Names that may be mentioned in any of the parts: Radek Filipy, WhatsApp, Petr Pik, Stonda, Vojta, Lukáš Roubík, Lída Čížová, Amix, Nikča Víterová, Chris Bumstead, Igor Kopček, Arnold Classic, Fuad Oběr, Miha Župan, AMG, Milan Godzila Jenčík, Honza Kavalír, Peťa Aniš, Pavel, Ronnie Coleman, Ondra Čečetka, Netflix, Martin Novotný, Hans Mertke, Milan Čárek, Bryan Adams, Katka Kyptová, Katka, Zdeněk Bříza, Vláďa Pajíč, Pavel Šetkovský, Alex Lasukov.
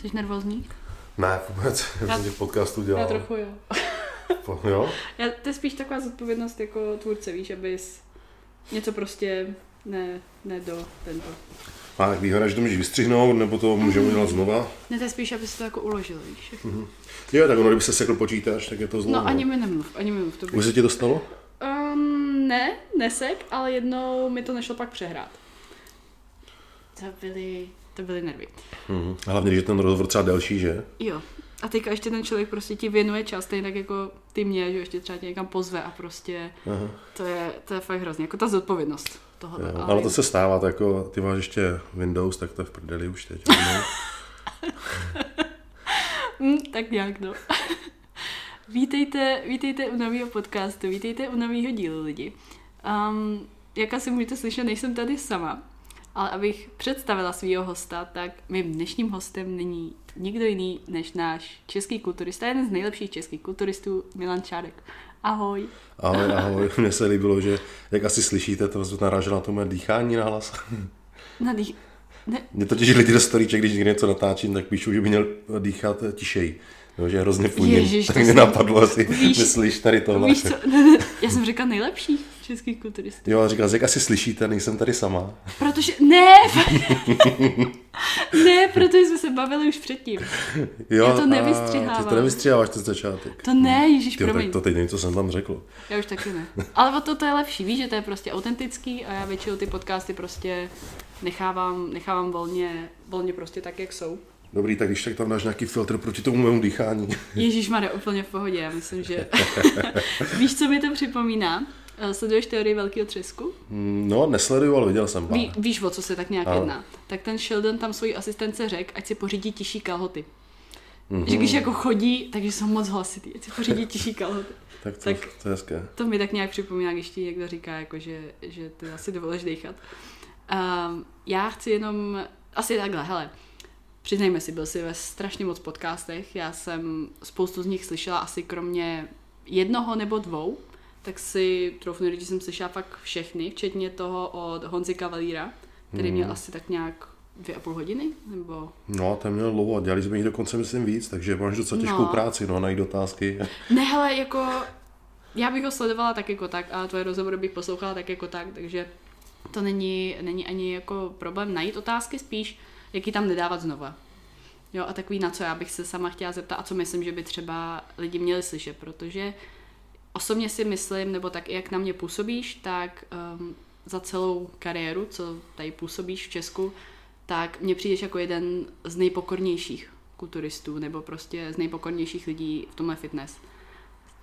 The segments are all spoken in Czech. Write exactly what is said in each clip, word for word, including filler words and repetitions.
Jsi nervózní? Ne, vůbec. Já jsem tě v podcastu dělal. Já trochu jo. Jo? Já, to je spíš taková zodpovědnost jako tvůrce, víš, abys něco prostě ne, ne do tento. A tak výhoda, že to můžeš vystřihnout, nebo to můžeme udělat znova? Ne, to je spíš, aby se to jako uložil, víš. Mm-hmm. Jo, tak ono, kdyby se sekl počítač, tak je to znovu. No ani mi nemluv, ani mi mluv. To by... Už se ti to stalo? Um, ne, nesek, ale jednou mi to nešlo pak přehrát. To byly, to byly nervy. Mm-hmm. Hlavně, že ten rozhovor třeba delší, že? Jo. A teďka ještě ten člověk prostě ti věnuje čas, stejně tak jako ty mě, že ještě třeba tě někam pozve a prostě to je, to je fakt hrozně, jako ta zodpovědnost tohoto. Jo, ale to se stává, tak jako ty máš ještě Windows, tak to je v prdeli už teď. mm, tak nějak no. vítejte, vítejte u nového podcastu, vítejte u nového dílu lidi. Um, jak asi můžete slyšet, nejsem tady sama. Ale abych představila svýho hosta, tak mým dnešním hostem není nikdo jiný než náš český kulturista, jeden z nejlepších českých kulturistů, Milan Čárek. Ahoj. Ahoj, ahoj. Mně se líbilo, že jak asi slyšíte, to vás naráželo na to moje dýchání na hlas. Na dých... Ne. Mě totiž lidi do storíček, když něco natáčím, tak píšu, že by měl dýchat tišeji. No, že hrozně půjdem. Tak mě napadlo asi, myslíš tady tohle. Víš co? Já jsem říkala nejlepší český kulturistů. Jo, říkala, jak asi slyšíte, nejsem tady sama. Protože, ne, ne, protože jsme se bavili už předtím. Jo, já to nevystřihávám. Ty to nevystřiháváš ten začátek. To ne, ježiš, Tyjo, promiň. To teď nevím, co jsem tam řekl. Já už taky ne. Ale o to, to je lepší, víš, že to je prostě autentický a já většinou ty podcasty prostě nechávám, nechávám volně, volně prostě tak, jak jsou. Dobrý, tak když tak tam dáš nějaký filtr proti tomu mému dýchání. Ježišmarja, úplně v pohodě, já myslím, že... Víš, co mi to připomíná? Sleduješ teorii velkého třesku? No, nesleduju, ale viděl jsem pár. Ví, víš, o co se tak nějak ale... jedná. Tak ten Sheldon tam svoji asistence řekl, ať si pořídí tiší kalhoty. Mm-hmm. Že když jako chodí, takže jsou moc hlasitý, ať si pořídí tiší kalhoty. Tak to, tak to je hezké. To mi tak nějak připomíná, když ti někdo říká, jako, že, že ty asi dovolíš dýchat. Um, já chci jenom... Asi takhle, hele. Přiznejme si, byl jsi ve strašně moc podcastech, já jsem spoustu z nich slyšela asi kromě jednoho nebo dvou, tak si troufnu, že jsem slyšela fakt všechny, včetně toho od Honzy Kavalíra, který hmm. měl asi tak nějak dvě a půl hodiny, nebo... No, ten měl dlouho, dělali jsme jich dokonce, myslím, víc, takže máš docela těžkou no. práci, no, najít otázky. Ne, hele, jako, já bych ho sledovala tak jako tak a tvoje rozhovory bych poslouchala tak jako tak, takže to není, není ani jako problém najít otázky, spíš jaký tam nedávat znova. Jo, a takový, na co já bych se sama chtěla zeptat a co myslím, že by třeba lidi měli slyšet, protože osobně si myslím, nebo tak i jak na mě působíš, tak um, za celou kariéru, co tady působíš v Česku, tak mně přijdeš jako jeden z nejpokornějších kulturistů, nebo prostě z nejpokornějších lidí v tomhle fitness,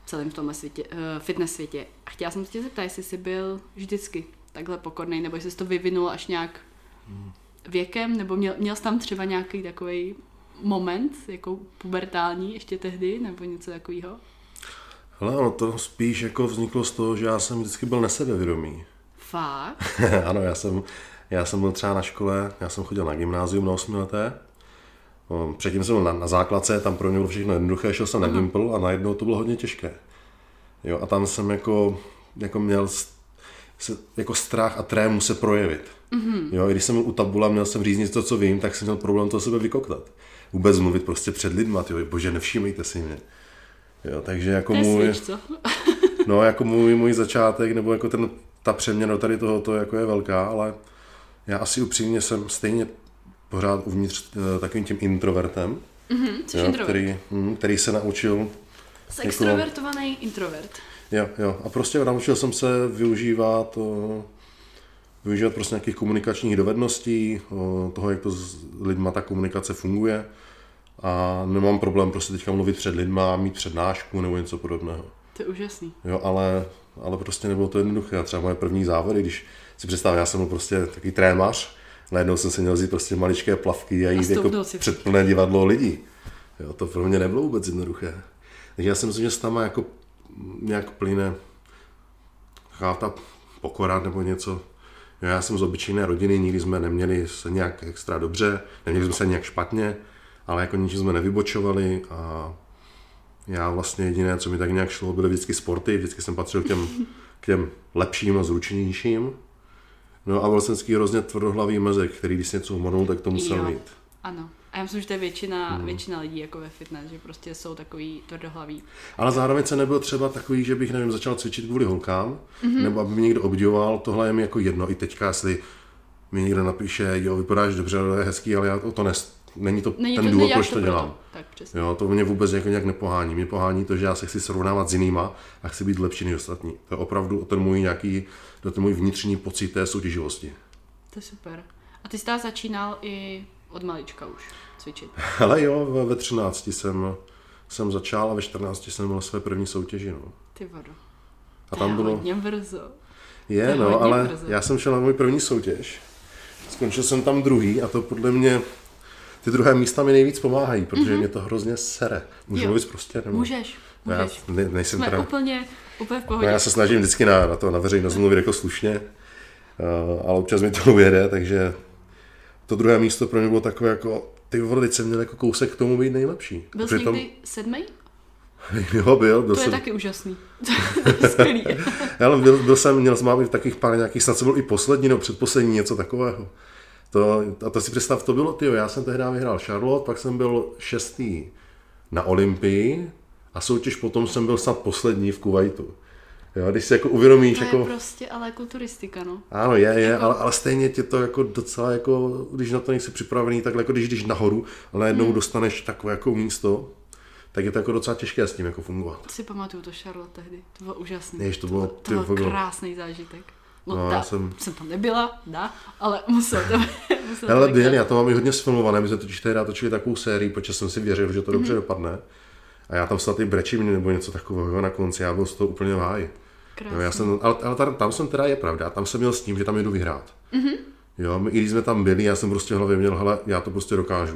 celém v tomhle světě, uh, fitness světě. A chtěla jsem se tě zeptat, jestli jsi byl vždycky takhle pokornej, nebo jestli jsi to vyvinul až nějak... Hmm. věkem, nebo měl, měl jsi tam třeba nějaký takový moment, jako pubertální ještě tehdy, nebo něco takového? Hele, ono to spíš jako vzniklo z toho, že já jsem vždycky byl nesebevědomý. Fakt? Ano, já jsem, já jsem byl třeba na škole, já jsem chodil na gymnázium na osmileté, předtím jsem byl na, na základce, tam pro mě bylo všechno jednoduché, šel jsem na gympl a najednou to bylo hodně těžké. Jo, a tam jsem jako, jako měl se, jako strach a trému se projevit. Mm-hmm. Jo, i když jsem byl u tabula, měl jsem říct něco, co vím, tak jsem měl problém to sebe vykoktat. Vůbec mluvit prostě před lidma, tyjo, bože, nevšímejte si mě. Jo, takže jako můj, no, jako můj, můj začátek, nebo jako ten, ta přeměna tady tohoto jako je velká, ale já asi upřímně jsem stejně pořád uvnitř takovým tím introvertem, mm-hmm, jo, introvert? který, hm, který se naučil... Z jako, extrovertovaný introvert. Jo, jo, a prostě naučil jsem se využívat... O, využívat prostě nějakých komunikačních dovedností, toho, jak to s lidma ta komunikace funguje a nemám problém prostě teďka mluvit před lidma, mít přednášku nebo něco podobného. To je úžasný. Jo, ale, ale prostě nebylo to jednoduché. Třeba moje první závody, když si představím, já jsem byl prostě takový trémař, najednou jsem si měl vzít prostě maličké plavky a jít a jako před plné divadlo lidí. Jo, to pro mě nebylo vůbec jednoduché. Takže já si myslím, že s tam jako nějak plyne ta pokora nebo něco. Já jsem z obyčejné rodiny, nikdy jsme neměli se nějak extra dobře, neměli jsme se nějak špatně, ale jako ničím jsme nevybočovali a já vlastně jediné, co mi tak nějak šlo, byly vždycky sporty, vždycky jsem patřil k těm, k těm lepším a zručnějším. No a byl jsem hrozně tvrdohlavý mezek, který když něco umonul, tak to musel mít. Ano. A já myslím, že to je většina, hmm. většina lidí jako ve fitness, že prostě jsou takový tvrdohlaví. Ale zároveň se nebyl třeba takový, že bych, nevím, začal cvičit kvůli holkám, mm-hmm. nebo aby mě někdo obdivoval, tohle je mi jako jedno. I teďka, jestli mi někdo napíše, jo, vypadáš dobře, to je hezký, ale já to nes... není to není ten to, důvod, proč to, to dělám. Tak, jo, to mě vůbec jako nějak nepohání. Mě pohání to, že já se chci srovnávat s jinýma a chci být lepší než ostatní. To je opravdu ten můj nějaký, ten můj vnitřní pocit té soutěživosti. To je super. A ty jsi tam začínal i od malička už cvičit. Ale jo, ve třinácti jsem, jsem začal a ve čtrnácti jsem měl své první soutěži. No. Ty vodo. A tam bylo... hodně brzo. Je, je no, ale brzo. Já jsem šel na můj první soutěž. Skončil jsem tam druhý a to podle mě ty druhé místa mi nejvíc pomáhají, protože mm-hmm. mě to hrozně sere. Můžu jo. mluvit prostě? Nebo... Můžeš, můžeš. Já ne, nejsem teda... úplně, úplně v pohodě. No, já se snažím vždycky na, na to na veřejnost mluvit jako slušně, uh, ale občas mi to ujede, takže to druhé místo pro mě bylo takové jako, ty vole, jsem měl jako kousek k tomu být nejlepší. Byl jsi někdy tom... sedmej? Jo, byl. byl to jsem... je taky úžasný. To je skvělý. Ale byl, byl jsem, měl mám i takových pár nějakých, snad jsem byl i poslední nebo předposlední, něco takového. To, a to si představ, to bylo, tyjo, já jsem tehdy vyhrál Charlotte, pak jsem byl šestý na Olympii a soutěž potom jsem byl snad poslední v Kuvajtu. Jo, když si jako uvědomíš, to je jako... prostě ale kulturistika, no. Ano, je, je, jako... ale, ale stejně tě to jako docela jako, když na to nejsi připravený, tak jako když jdeš nahoru, ale najednou hmm. dostaneš takové jako místo, tak je to jako docela těžké s tím jako fungovat. To si pamatuju to Charlotte tehdy, to bylo úžasný, Jež, to, to bylo, to bylo, to bylo krásný zážitek. No, no ta, jsem... jsem tam nebyla, da, ale musel to musel ale byl, já to mám i hodně sfilmované, my jsme totiž tehdy točili takovou sérii, protože jsem si věřil, že to dobře mm-hmm. dopadne. A já tam snad i brečím nebo něco takového na konci, já byl z toho úplně v háji. No, já jsem, ale ale tam, tam jsem teda, je pravda, tam jsem měl s tím, že tam jdu vyhrát. Mm-hmm. Jo, my, i když jsme tam byli, já jsem prostě v hlavě měl, hele, já to prostě dokážu.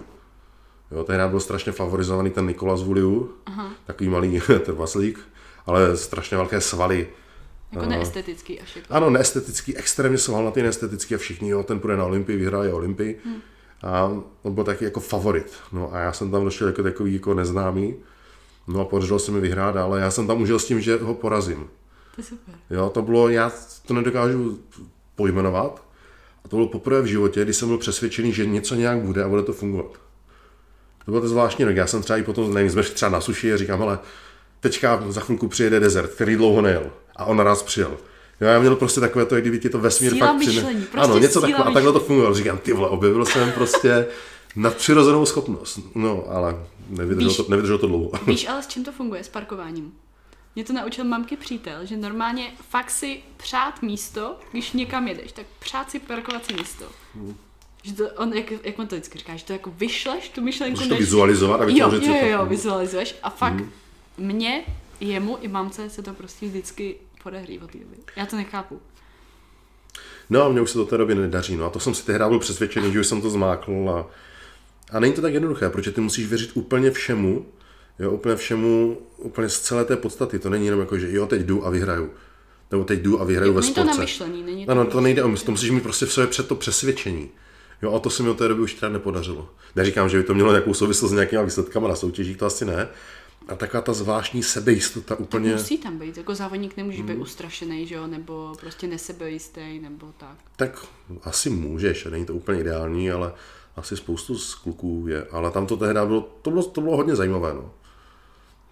Jo, tehdy byl strašně favorizovaný ten Nikola z Vuliu, uh-huh. takový malý ten vaslík, ale strašně velké svaly. Jako neestetický až jako. Ano, neestetický, extrémně svalnatý, neestetický a všichni, jo, ten půjde na Olympii, vyhraje Olympii. Hmm. A on byl taky jako favorit. No a já jsem tam došel jako takový jako neznámý. No a podařilo se mi vyhrát, ale já jsem tam užil s tím, že ho porazím. To je super. Jo, to bylo, já to nedokážu pojmenovat. A to bylo poprvé v životě, kdy jsem byl přesvědčený, že něco nějak bude a bude to fungovat. To bylo to zvláštní rok. Já jsem třeba i potom, nevím, jsme třeba na suši a říkám, ale teďka za chvilku přijede desert, který dlouho nejel. A on naraz přijel. Jo, já měl prostě takové to, jak kdyby ti to vesmír síla fakt přijde. Prostě ano, něco takové. A takhle to fungovalo. Říkám, ty vole, objevil jsem prostě nadpřirozenou schopnost. No, ale nevydrželo to, nevydrželo to dlouho. Víš, ale s čím to funguje? S parkováním. Mě to naučil mamky přítel, že normálně fakt si přát místo, když někam jedeš, tak přát si parkovací místo. Hmm. Že to, on, jak, jak on to vždycky říká, že to jako vyšleš tu myšlenku. Můžeš to vizualizovat a vytvořit. Jo, jo, jo, vizualizuješ a fakt hmm. mě, jemu i mamce se to prostě vždycky podehří od té doby. Já to nechápu. No a mně už se do té doby nedaří. No a to jsem si tehdy byl přesvědčený, že už jsem to zmákl. A, a není to tak jednoduché, protože ty musíš věřit úplně všemu, jo, úplně všemu, úplně z celé té podstaty. To není jenom jako, že jo, teď jdu a vyhraju. Nebo teď jdu a vyhraju ve sportce. Není to namyšlení, není to. Ano, to nejde o mysl, to musíš mít prostě v sobě před to přesvědčení. Jo, a to se mi od té doby už teda nepodařilo. Neříkám, že by to mělo nějakou souvislost s nějakýma výsledkama na soutěžích, to asi ne. A taková ta zvláštní sebejistota úplně... Tak musí tam být, jako závodník nemůže být hmm. ustrašený, že jo, nebo prostě nesebejistý, nebo tak. Tak asi můžeš, není to úplně ideální, ale asi spoustu z kluků je, ale tam to tehdy bylo, to bylo, to bylo hodně zajímavé, no.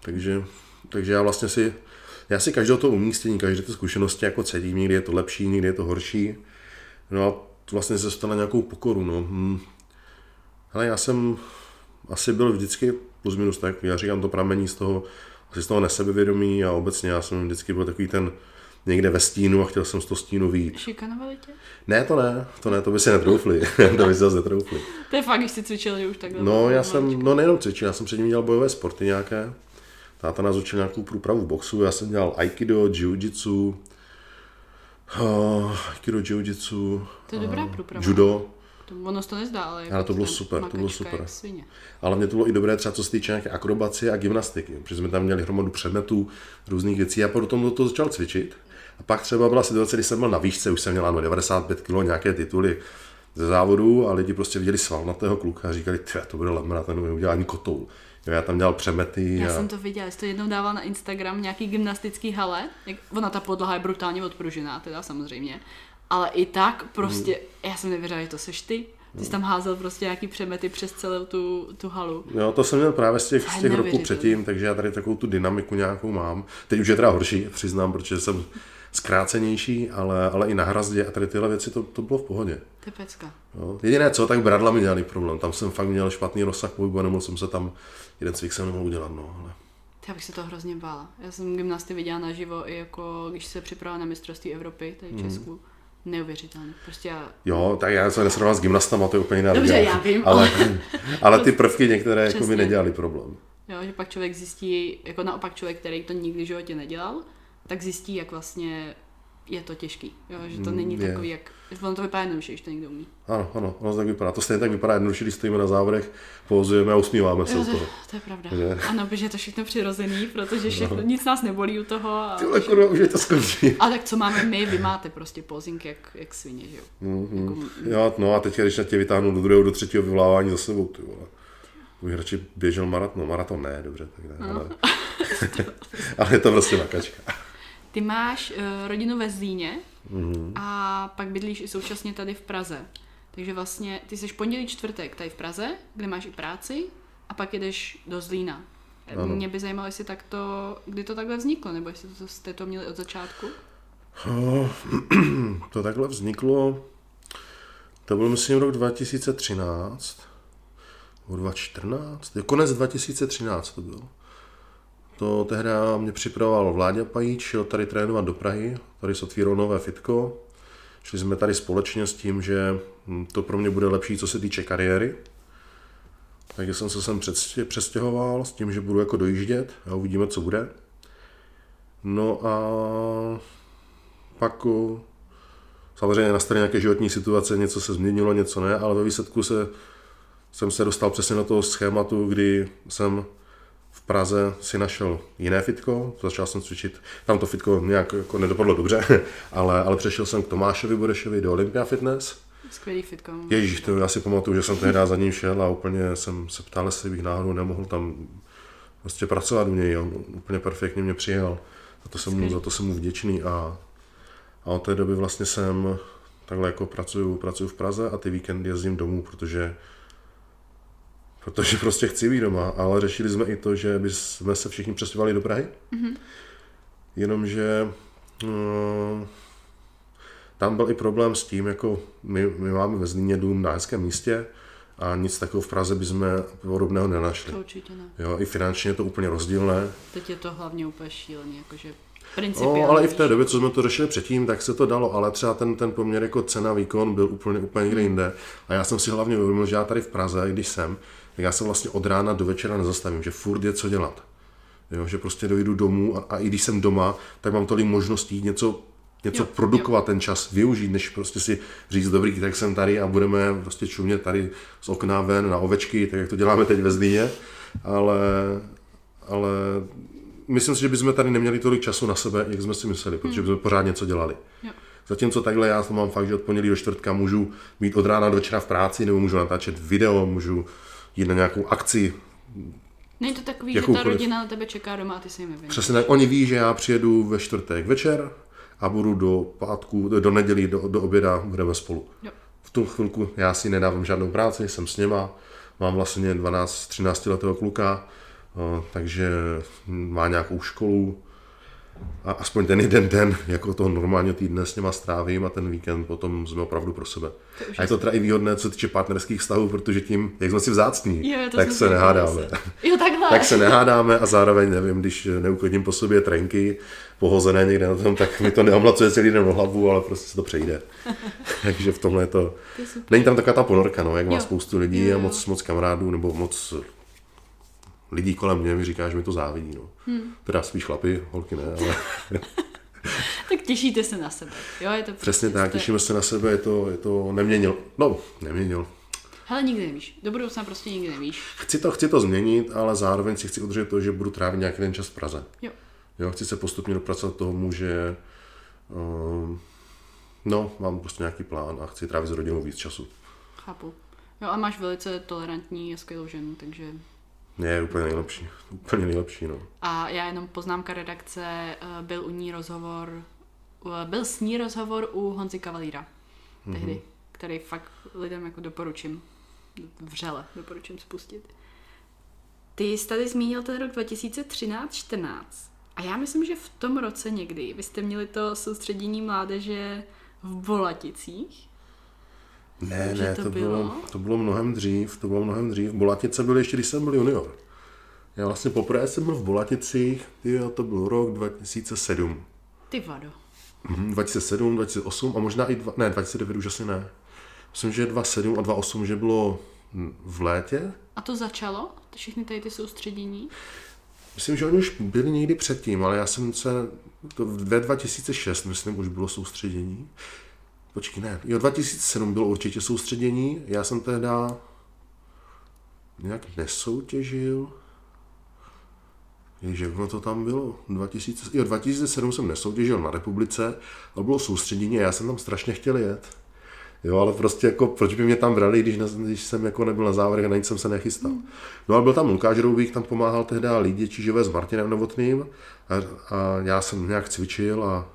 Takže, takže já vlastně si, já si každého to umístění, každé ty zkušenosti jako cedím, někdy je to lepší, někdy je to horší, no a vlastně se stane nějakou pokoru, no. Hmm. Ale já jsem asi byl vždycky plus minus tak, já říkám, to pramení z toho, asi z toho nesebevědomí a obecně já jsem vždycky byl takový ten někde ve stínu a chtěl jsem z toho stínu vyjít. Šikanovali tě? Ne, to ne, to ne, to by si netroufli, to by si zase netroufli. To je fakt, když jsi cvičil, že už takhle. No já jsem, no nejenom cvičil, já jsem předtím dělal bojové sporty nějaké, táta nás učil nějakou průpravu v boxu, já jsem dělal aikido, jiu-jitsu, uh, aikido, jiu-jitsu, to je dobrá průprava. Judo. Ono to nezdá, ale, jako ale to bylo super, to bylo super. Ale mě to bylo i dobré třeba co se týče nějaké akrobacie a gymnastiky, protože jsme tam měli hromadu předmětů, různých věcí a potom do toho začal cvičit. A pak třeba byla situace, když jsem byl na výšce, už jsem měl ano, devadesát pět kilogramů, nějaké tituly ze závodů a lidi prostě viděli svalnatého kluka a říkali, tve, to bude lemra, ten bude udělat ani kotoul. Jo, já tam dělal přemety. Já a... jsem to viděla, jsi to jednou dával na Instagram, nějaký gymnastický hale, jak... ona ta podlaha je brutálně odpružená, teda samozřejmě. Ale i tak prostě, mm. já jsem nevěřila, že to seš ty. Ty jsi tam házel prostě nějaký přemety přes celou tu, tu halu. Jo, to jsem měl právě z těch, z těch roků předtím, takže já tady takovou tu dynamiku nějakou mám. Teď už je teda horší, přiznám, protože jsem zkrácenější, ale, ale i na hrazdě a tady tyhle věci, to, to bylo v pohodě. Tepecka. Jo. Jediné co, tak bradla mi dělali problém. Tam jsem fakt měl špatný rozsah pohybu a nemohl jsem se tam, jeden cvik jsem nemohl udělat, no, ale... Já bych se to hrozně bála. Já jsem gymnasty viděla naživo i jako, když se připravovala na mistrovství Evropy, tady v Česku. Mm. Neuvěřitelné. Prostě já... Jo, tak já jsem nesrovnal s gymnastama, to je úplně jiná. Dobře, já vím. Ale, ale ty prvky některé jako mi nedělali problém. Jo, že pak člověk zjistí, jako naopak člověk, který to nikdy v životě nedělal, tak zjistí, jak vlastně je to těžký. Jo, že to není je. Takový, jak... Ono to vypadá jednoduše, když to někdo umí. Ano, ano, ono to tak vypadá. To stejně tak vypadá jednoduše, když stojíme na závodech, pouzujeme a usmíváme se jo, to, toho. To je pravda. Že? Ano, protože je to všechno přirozený, protože všechno, no. Nic nás nebolí u toho. A tyhle kurva, už je to skončí. A tak co máme my, vy máte prostě pózink jak, jak svině, že jo? Mm-hmm. Jako... Jo, no a teď, když na tě vytáhnu do druhého, do třetího vyvlávání za sebou, ty vole. Už radši běžel maraton, no maraton ne, dobře, tak ne, no. ale... ale je to prostě makačka. Ty máš uh, rodinu ve Zlíně mm. a pak bydlíš i současně tady v Praze. Takže vlastně ty jsi pondělí čtvrtek tady v Praze, kde máš i práci a pak jedeš do Zlína. Ano. Mě by zajímalo, jestli tak to, kdy to takhle vzniklo, nebo jestli to, jste to měli od začátku? Oh, to takhle vzniklo, to byl myslím rok dva tisíce třináct, nebo dva tisíce čtrnáct, konec dva tisíce třináct to bylo. To tehdy mě připravoval Vláďa Pajíč, šel tady trénovat do Prahy, tady se otvíralo nové fitko. Šli jsme tady společně s tím, že to pro mě bude lepší, co se týče kariéry. Takže jsem se sem přestěhoval s tím, že budu jako dojíždět a uvidíme, co bude. No a pak samozřejmě nastaly nějaké životní situace, něco se změnilo, něco ne, ale ve výsledku se, jsem se dostal přesně do toho schématu, kdy jsem v Praze si našel jiné fitko, začal jsem cvičit, tam to fitko nějak jako nedopadlo dobře, ale, ale přešel jsem k Tomášovi Burešovi do Olympia Fitness. Skvělý fitko. Ježíš, to já si pamatuju, že jsem tehdy za ním šel a úplně jsem se ptal, jestli bych náhodou nemohl tam prostě pracovat u něj. On úplně perfektně mě přijal, za to jsem mu, za to jsem mu vděčný a, a od té doby vlastně jsem takhle jako pracuju, pracuju v Praze a ty víkendy jezdím domů, protože Protože prostě chci být doma, ale řešili jsme i to, že bychom se všichni přestěhovali do Prahy. Mm-hmm. Jenomže no, tam byl i problém s tím, jako my, my máme ve Zlíně dům na hezkém místě a nic takového v Praze bychom podobného nenašli. To určitě ne. Jo, i finančně je to úplně rozdílné. Teď je to hlavně úplně šílený, jakože principiálně. No, ale i v té době, co jsme to řešili předtím, tak se to dalo, ale třeba ten, ten poměr jako cena-výkon byl úplně, úplně někde jinde. A já jsem si hlavně uvědomil, že já tady v Praze, když jsem, tak já se vlastně od rána do večera nezastavím, že furt je co dělat. Jo, že prostě dojdu domů a, a i když jsem doma, tak mám tolik možností něco, něco jo, produkovat, jo. Ten čas využít, než prostě si říct, dobrý, tak jsem tady a budeme prostě čumět tady z okna ven na ovečky, tak jak to děláme teď ve Zlíně, ale, ale myslím si, že bychom tady neměli tolik času na sebe, jak jsme si mysleli, protože bychom pořád něco dělali. Jo. Zatímco takhle já to mám fakt, že od pondělí do čtvrtka můžu být od rána do večera v práci, nebo můžu natáčet video, můžu jít na nějakou akci. Není to takový, jakoukoliv. Že ta rodina na tebe čeká doma a ty se jim věnuješ. Přesně tak, oni ví, že já přijedu ve čtvrtek večer a budu do pátku, do nedělí, do, do oběda, budeme spolu. Jo. V tu chvilku já si nedávám žádnou práci, jsem s něma, mám vlastně dvanáct třináct letého kluka, takže má nějakou školu a aspoň ten jeden den jako toho normálního týdne s něma strávím a ten víkend potom jsme opravdu pro sebe. Je a je to teda i výhodné, co týče partnerských vztahů, protože tím, jak jsme si vzácní, jo, tak se nehádáme. Jo, tak se nehádáme a zároveň, nevím, když neuklidím po sobě trenky pohozené někde na tom, tak mi to neomlacuje celý den do hlavu, ale prostě se to přejde. Takže v tomhle je to... to je není tam taková ta ponorka, no, jak má jo. Spoustu lidí jo, jo. A moc, moc kamarádů nebo moc... Lidí kolem mě mi říká, že mi to závidí. No. Hmm. Teda spíš chlapy, holky ne, ale... Tak těšíte se na sebe. Jo, je to přesně tak, jste... těšíme se na sebe, je to, je to neměnil. No, neměnil. Hele, nikdy nevíš. Do budoucna prostě nikdy nevíš. Chci to, chci to změnit, ale zároveň si chci udržet to, že budu trávit nějaký den čas v Praze. Jo. Jo, chci se postupně dopracovat tomu, že... Um, no, mám prostě nějaký plán a chci trávit s rodinou víc času. Chápu. Jo, a máš velice tolerantní a skvělou ženu, takže... Je úplně nejlepší, úplně nejlepší, no. A já jenom poznámka redakce, byl u ní rozhovor, byl s ní rozhovor u Honzy Kavalíra, tehdy, mm-hmm. který fakt lidem jako doporučím, vřele doporučím spustit. Ty jsi tady zmínil ten rok dva tisíce třináct čtrnáct a já myslím, že v tom roce někdy vy jste měli to soustředění mládeže v Bolaticích. Ne, ne, to, to, bylo? Bylo, to bylo mnohem dřív, to bylo mnohem dřív. Bolatice byly ještě, když jsem byl junior. Já vlastně poprvé jsem byl v Bolaticích, tyjo, to byl rok dva tisíce sedm. Ty vado. Mhm, dva tisíce sedm, dva tisíce osm a možná i dva, ne, dva tisíce devět už asi ne. Myslím, že dva tisíce sedm a dva tisíce osm, že bylo v létě. A to začalo? Všechny tady ty soustředění? Myslím, že oni už byli někdy předtím, ale já jsem se, to ve dva tisíce šest, myslím, už bylo soustředění. Počkej, ne, jo, dva tisíce sedm bylo určitě soustředění, já jsem tehda nějak nesoutěžil. Ježiš, ono to tam bylo, dva tisíce, jo, dva tisíce sedm jsem nesoutěžil na republice, ale bylo soustředění a já jsem tam strašně chtěl jet. Jo, ale prostě jako, proč by mě tam brali, když, když jsem jako nebyl na závěrech a na nic jsem se nechystal. Mm. No a byl tam Lukáš Roubík, tam pomáhal tehda Lídě Čížové s Martinem Novotným a, a já jsem nějak cvičil a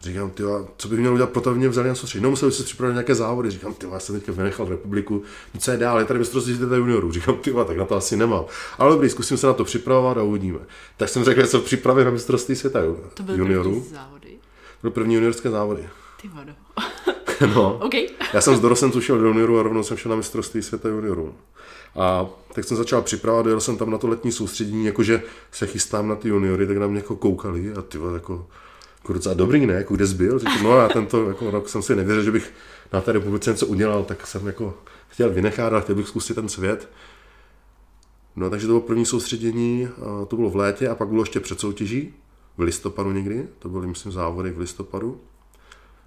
říkám, tyjo, co bych měl udělat, proto mě vzali na soustředění. No, musel bych se připravit nějaké závody. Říkám, tyjo, já jsem teďka vynechal republiku, co je dál, je tady mistrovství světa juniorů. Říkám, tyjo, tak na to asi nemám. Ale dobrý, zkusím se na to připravovat a uvidíme. Tak jsem řekl, že jsem připravil na mistrovství světa juniorů. To byly první juniorské závody. Ty vado. No. Okay. Já jsem s dorostem šel do juniorů a rovnou jsem šel na mistrovství světa juniorů. A tak jsem začal připravovat, dojel jsem tam na to letní soustředění, jakože se chystám na ty juniory, tak na mě jako koukali a tyjo, jako jako docela dobrý, ne? Jako kde jsi byl? Říkám, no já tento jako rok jsem si nevěřil, že bych na té republice něco udělal, tak jsem jako chtěl vynechat a chtěl bych zkusit ten svět. No takže to bylo první soustředění, to bylo v létě a pak bylo ještě před soutěží, v listopadu někdy, to byly myslím závody v listopadu.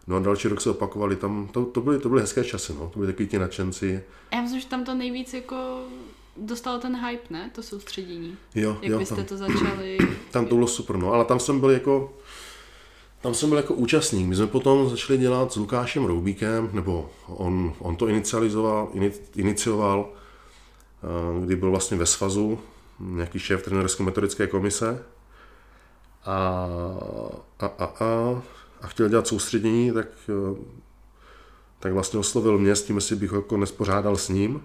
No a další rok se opakovali tam, to, to, byly, to byly hezké časy, no, to byly takový ti nadšenci. Já myslím, že tam to nejvíc jako dostalo ten hype, ne? To soustředění. Jo, jak jo, byste tam to začali. Tam to bylo super, no, ale tam jsem byl jako Tam jsem byl jako účastník. My jsme potom začali dělat s Lukášem Roubíkem, nebo on, on to inicializoval, inicioval, kdy byl vlastně ve svazu, nějaký šéf trenérsko-metodické komise a, a, a, a, a chtěl dělat soustředění, tak, tak vlastně oslovil mě s tím, jestli bych jako nespořádal s ním.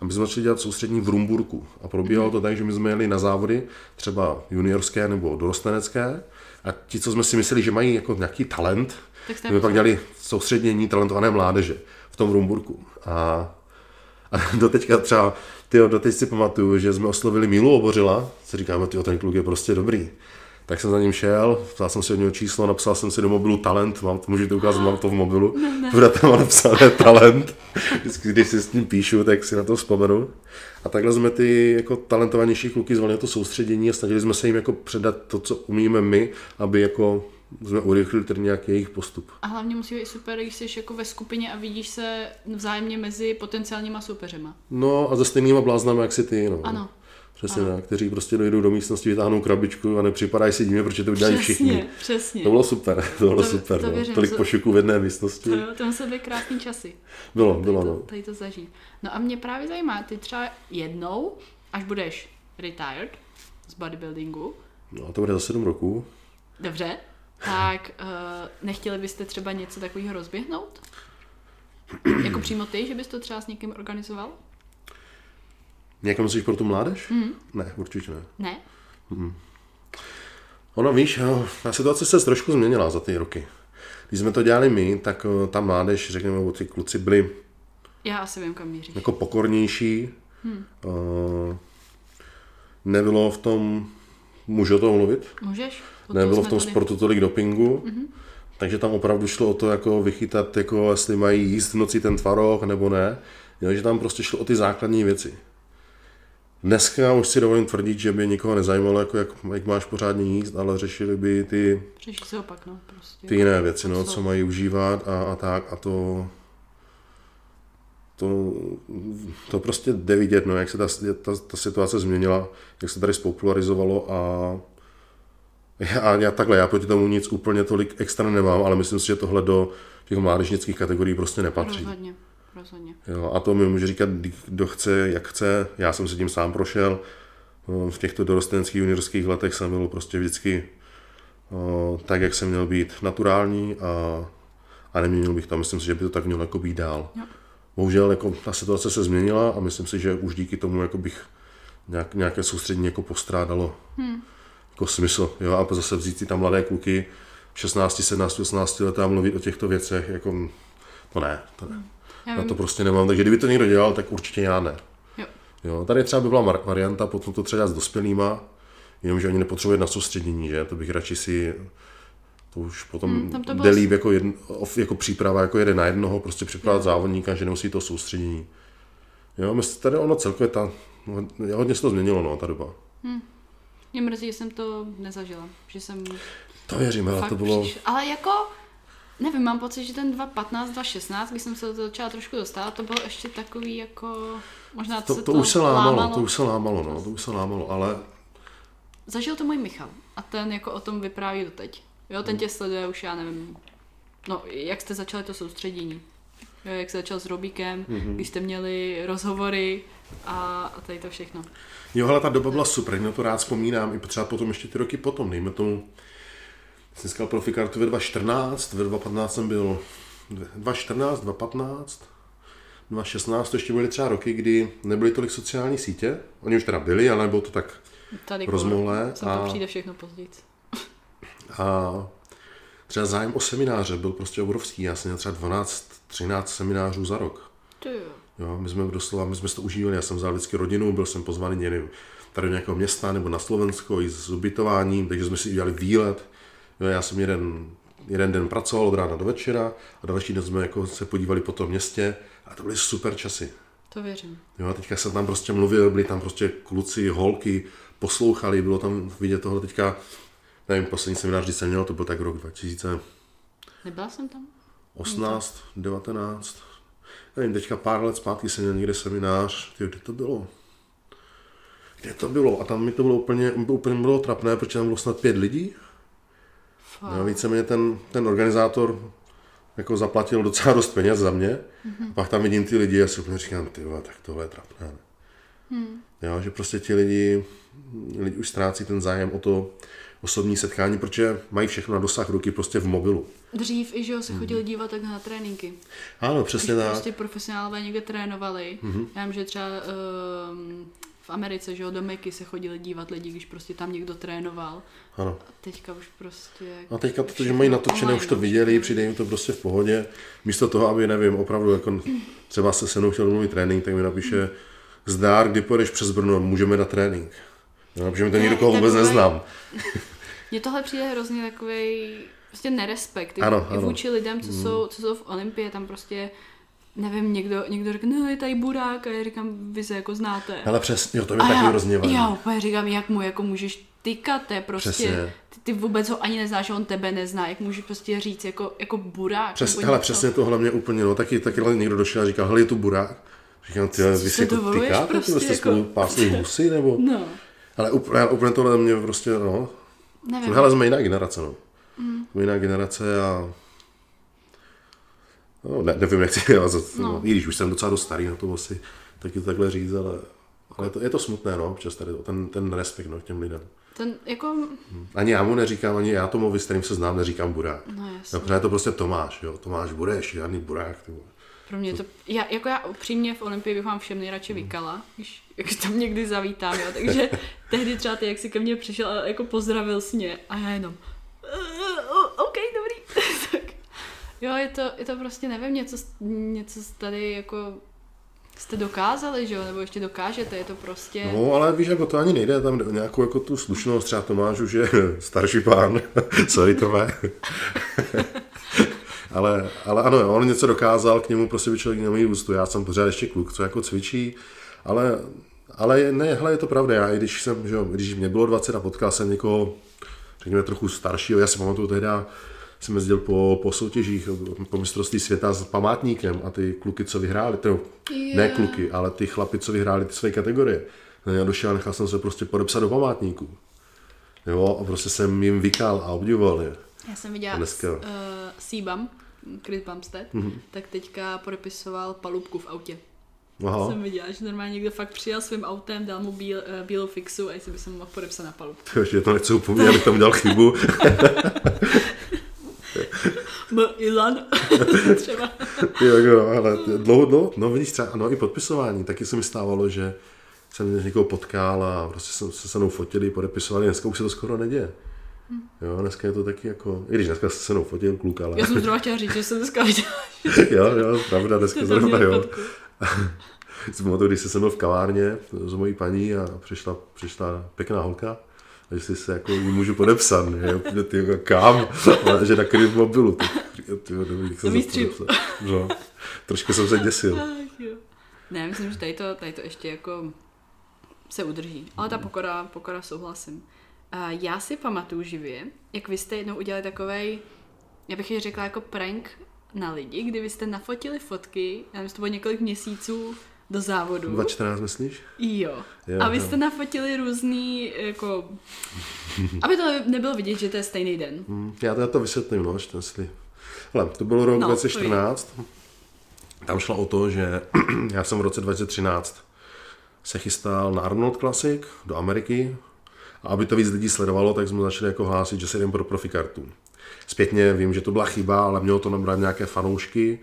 A my jsme začali dělat soustředění v Rumburku. A probíhalo to tak, že my jsme jeli na závody, třeba juniorské nebo dorostenecké. A ti, co jsme si mysleli, že mají jako nějaký talent, my pak dělali soustředění talentované mládeže v tom Rumburku. A, a doteďka třeba, tyjo, doteď si pamatuju, že jsme oslovili Milu Obořila, si říkáme, tyjo, ten kluk je prostě dobrý. Tak jsem za ním šel, vzal jsem si od něho číslo, napsal jsem si do mobilu talent, mám, můžete ukázat, mám to v mobilu, teda tam napsané talent, vždycky, když si s ním píšu, tak si na to vzpomenu. A takhle jsme ty jako talentovanější kluky zvali na to soustředění a snažili jsme se jim jako předat to, co umíme my, aby jako jsme urychlili ten nějaký jejich postup. A hlavně musí být super, když jsi jako ve skupině a vidíš se vzájemně mezi potenciálníma soupeřema. No a za stejnýma bláznama, jak si ty, no. Ano. Přesně tak, kteří prostě dojdou do místnosti, vytáhnou krabičku a nepřipadají si díme, protože to udělají všichni. Přesně. To bylo super, to bylo to, super. To no. Tolik pošuků v jedné místnosti. To, to musel být krásný časy. Bylo, tady bylo. To, no. Tady to zažít. No a mě právě zajímá, ty třeba jednou, až budeš retired z bodybuildingu. No a to bude za sedm roků. Dobře, tak nechtěli byste třeba něco takového rozběhnout? Jako přímo ty, že bys to třeba s někým organizoval? Nějaká myslíš pro tu mládež? Mm. Ne, určitě ne. Ne? Mm. Ono víš, ta situace se trošku změnila za ty roky. Když jsme to dělali my, tak ta mládež, řekněme, ty kluci byli... Já asi vím, kam míříš. Jako pokornější. Mm. Uh, nebylo v tom... Můžu o tom mluvit? Můžeš. O nebylo v tom tady... sportu tolik dopingu. Mm-hmm. Takže tam opravdu šlo o to, jako vychytat, jako jestli mají jíst v noci ten tvaroh, nebo ne. Jo, že tam prostě šlo o ty základní věci. Dneska už si dovolím tvrdit, že by nikoho nezajímalo, jako jak, jak máš pořádně jíst, ale řešili by ty, Řeší se opak, no, prostě. ty jiné věci, no, co mají užívat a, a tak. A to, to, to prostě jde vidět, no, jak se ta, ta, ta situace změnila, jak se tady spopularizovalo a, a já takhle, já proti tomu nic úplně tolik extra nemám, ale myslím si, že tohle do těch mládežnických kategorií prostě nepatří. Rozhodně. Rozhodně. Jo, a to mi může říkat, kdo chce, jak chce. Já jsem se tím sám prošel. V těchto dorostenských juniorských letech jsem byl prostě vždycky tak, jak jsem měl být naturální a, a neměnil bych to. Myslím si, že by to tak mělo jako být dál. Jo. Bohužel jako ta situace se změnila a myslím si, že už díky tomu jako bych nějak, nějaké soustředění jako postrádalo hmm. jako smysl. Jo? A zase vzít si tam mladé kluky šestnáct, sedmnáct, osmnáct let a mluvit o těchto věcech, jako to ne, to ne. Hmm. Na to prostě nemám, takže kdyby to někdo dělal, tak určitě já ne. Jo. Jo? Tady třeba by byla mar- varianta, potom to třeba s dospělýma, jenomže oni nepotřebují na soustředění, že? To bych radši si... To už potom hmm, to jde líp s... jako, jedno, jako příprava, jako jeden na jednoho, prostě připravovat závodníka, že nemusí to soustředění. Jo, myslím, tady ono celkově ta, no, hodně se to změnilo, no, ta doba. Hmm. Mě mrzí, že jsem to nezažila, že jsem... To věřím, ale to bylo... Příš... Ale jako, nevím, mám pocit, že ten dvacet patnáct, dvacet šestnáct, když jsem se do toho začala trošku dostávat, to bylo ještě takový jako... Možná to, to, to už se lámalo, lámalo, to už se lámalo, no, to už se lámalo, ale... Zažil to můj Michal a ten jako o tom vypráví doteď. Jo, ten tě sleduje už, já nevím, no, jak jste začali to soustředění, jo, jak jste začal s Roubíkem, mm-hmm. když jste měli rozhovory a, a tady to všechno. Jo, hele, ta doba byla super, na to rád vzpomínám, i třeba potom ještě ty roky potom, nejme tomu, jsem získal profikartu ve dvacet čtrnáct, ve dvacet patnáct jsem byl, dvacet čtrnáct, dvacet patnáct, dvacet šestnáct, to ještě byly třeba roky, kdy nebyly tolik sociální sítě, oni už teda byli, ale nebylo to tak rozmohlé. Sem to přijde všechno později. A třeba zájem o semináře byl prostě obrovský. Já jsem měl třeba dvanáct třináct seminářů za rok. Jo, my jsme doslova, my jsme to užívali. Já jsem vzal vždycky rodinu, byl jsem pozvaný nevím, tady do nějakého města nebo na Slovensko i s ubytováním, takže jsme si udělali výlet. Jo, já jsem jeden, jeden den pracoval od rána do večera a další den jsme jako se podívali po tom městě a to byly super časy. To věřím. Jo, a teďka jsem tam prostě mluvil, byli tam prostě kluci, holky, poslouchali, bylo tam vidět tohle teďka. Nevím, poslední seminář, když jsem měl, to byl tak rok dva tisíce. Nebyla jsem tam? osmnáct, devatenáct. Nevím, teďka pár let zpátky jsem měl někde seminář. Tyjo, kde to bylo? Kde to bylo? A tam mi to bylo úplně, úplně bylo trapné, protože tam bylo snad pět lidí. Fakt. No, víceméně ten, ten organizátor jako zaplatil docela dost peněz za mě. Mm-hmm. A pak tam vidím ty lidi a si úplně říkám, tyjo, tak tohle je trapné. Mm. Jo, že prostě ti lidi, lidi už ztrácí ten zájem o to, osobní setkání, protože mají všechno na dosah ruky prostě v mobilu. Dřív i, že jo, se chodili mm-hmm. dívat tak na tréninky. Ano, přesně tak. Prostě profesionálové někde trénovali. Mm-hmm. Já vím, že třeba um, v Americe, že jo, do Meky se chodili dívat lidi, když prostě tam někdo trénoval. Ano. A teďka už prostě... A teďka, protože mají natočené, už to viděli, přijde jim to prostě v pohodě. Místo toho, aby, nevím, opravdu, jako třeba se se mnou chtěl domluvit trénink, tak mi napíše zdár, kdy pojedeš přes Brno, můžeme na trénink. No, protože mi to nikdo koho vůbec neznám. Mně tohle přijde hrozně takovej prostě nerespekt. Ano, i vůči ano. lidem, co, mm. jsou, co jsou v Olympii, tam prostě, nevím, někdo, někdo řekne, no, je tady Burák, a já říkám, vy se jako znáte. Ale přesně, jo, to mě a taky hrozně vadí. Já úplně říkám, jak mu jako můžeš tykat, to je prostě, ty, ty vůbec ho ani neznáš, on tebe nezná, jak můžeš prostě říct, jako, jako Burák. Přes, hele, přesně to hlavně úplně, no, taky, taky někdo došel a říkal, hele, je tu Burák. Říkám, ty, vy si jako tykáte, prostě, jste spolu pásli husy, nebo... No. Ale úplně, úplně tohle mě prostě, no... Nevím. Hele, jsme jiná generace, no. Mm. Jsme jiná generace a... No, ne, nevím, jak chci dělat. No. I když už jsem docela dost starý na to asi, taky to takhle říct, ale... Ale to, je to smutné, no, občas tady, ten, ten respekt, no, k těm lidem. Ten, jako... Ani já mu neříkám, ani já tomu, s kterým se znám, neříkám Burák. No, jasně. No, je to prostě Tomáš, jo. Tomáš Bureš, žádný Burák, ty. Pro mě to... Já, jako já upřímně v Olympii bych vám všem nejradši vykala, když tam někdy zavítám, jo. Takže tehdy třeba ty, jak jsi ke mně přišel a jako pozdravil jsi mě a já jenom OK, dobrý. Tak. Jo, je to, je to prostě, nevím, něco, něco tady jako jste dokázali, že jo, nebo ještě dokážete, je to prostě... No, ale víš, jako to ani nejde, tam nějakou jako tu slušnost, třeba Tomáš už je starší pán, sorry Tome. Ale, ale ano, on něco dokázal, k němu prostě by člověk nemůže ústu. Já jsem pořád ještě kluk, co jako cvičí, ale, ale ne, hele, je to pravda. Já, i když jsem, že jo, když mě bylo dvacet a potkal jsem někoho, řekněme, trochu staršího, já si pamatuju, tehda jsem jezdil po, po soutěžích, po mistrovství světa s památníkem a ty kluky, co vyhráli, to, yeah. ne kluky, ale ty chlapi, co vyhráli ty své kategorie. Já došel a nechal jsem se prostě podepsat do památníku. Jo, a prostě jsem jim vykal a obdivoval je. Já jsem viděla Sebam, Chris Bumstead, mm-hmm. tak teďka podepisoval palubku v autě. Aha. Jsem viděla, že normálně někdo fakt přijel svým autem, dal mu bíl, bílou fixu a jestli by se mu mohl podepsat na palubku. To je to, nechci upomínat, abych tam udělal chybu. Milan třeba. Jo, jo, ale dlouho, dlouho, no vidíš třeba, ano, i podpisování, taky se mi stávalo, že jsem někoho potkal a prostě jsem se se mnou fotili, podepisovali, dneska už se to skoro neděje. Jo, dneska je to taky jako, i když dneska se se mnou fotil kluk, ale... Já jsem zrovna chtěla říct, že jsem dneska viděla. Jo, jo, pravda, dneska zrovna, jo. Zpamatuju, když jsem byl v kavárně s mojí paní a přišla, přišla pěkná holka, a že si se jako můžu podepsat, ne? Ty jako kam? Ale že na kryt mobilu. Na výstřihu. No, trošku jsem se děsil. Ne, myslím, že tady to, tady to ještě jako se udrží. Ale ta pokora, pokora souhlasím. Já si pamatuju živě, jak vy jste jednou udělali takovej, já bych ji řekla jako prank na lidi, kdy vy jste nafotili fotky, já myslím, to bylo několik měsíců do závodu. dvacet čtrnáct, myslíš? Jo. jo a vy jste jo. nafotili různý, jako, aby to nebylo vidět, že to je stejný den. Hmm, já to, já to vysvětlím, no, štěstli. Hele, to byl rok no, dvacet čtrnáct, tam šlo o to, že já jsem v roce dvacet třináct se chystal na Arnold Classic do Ameriky, a aby to víc lidí sledovalo, tak jsme začali jako hlásit, že se jdem pro profikartu. Zpětně vím, že to byla chyba, ale mělo to nabrat nějaké fanoušky,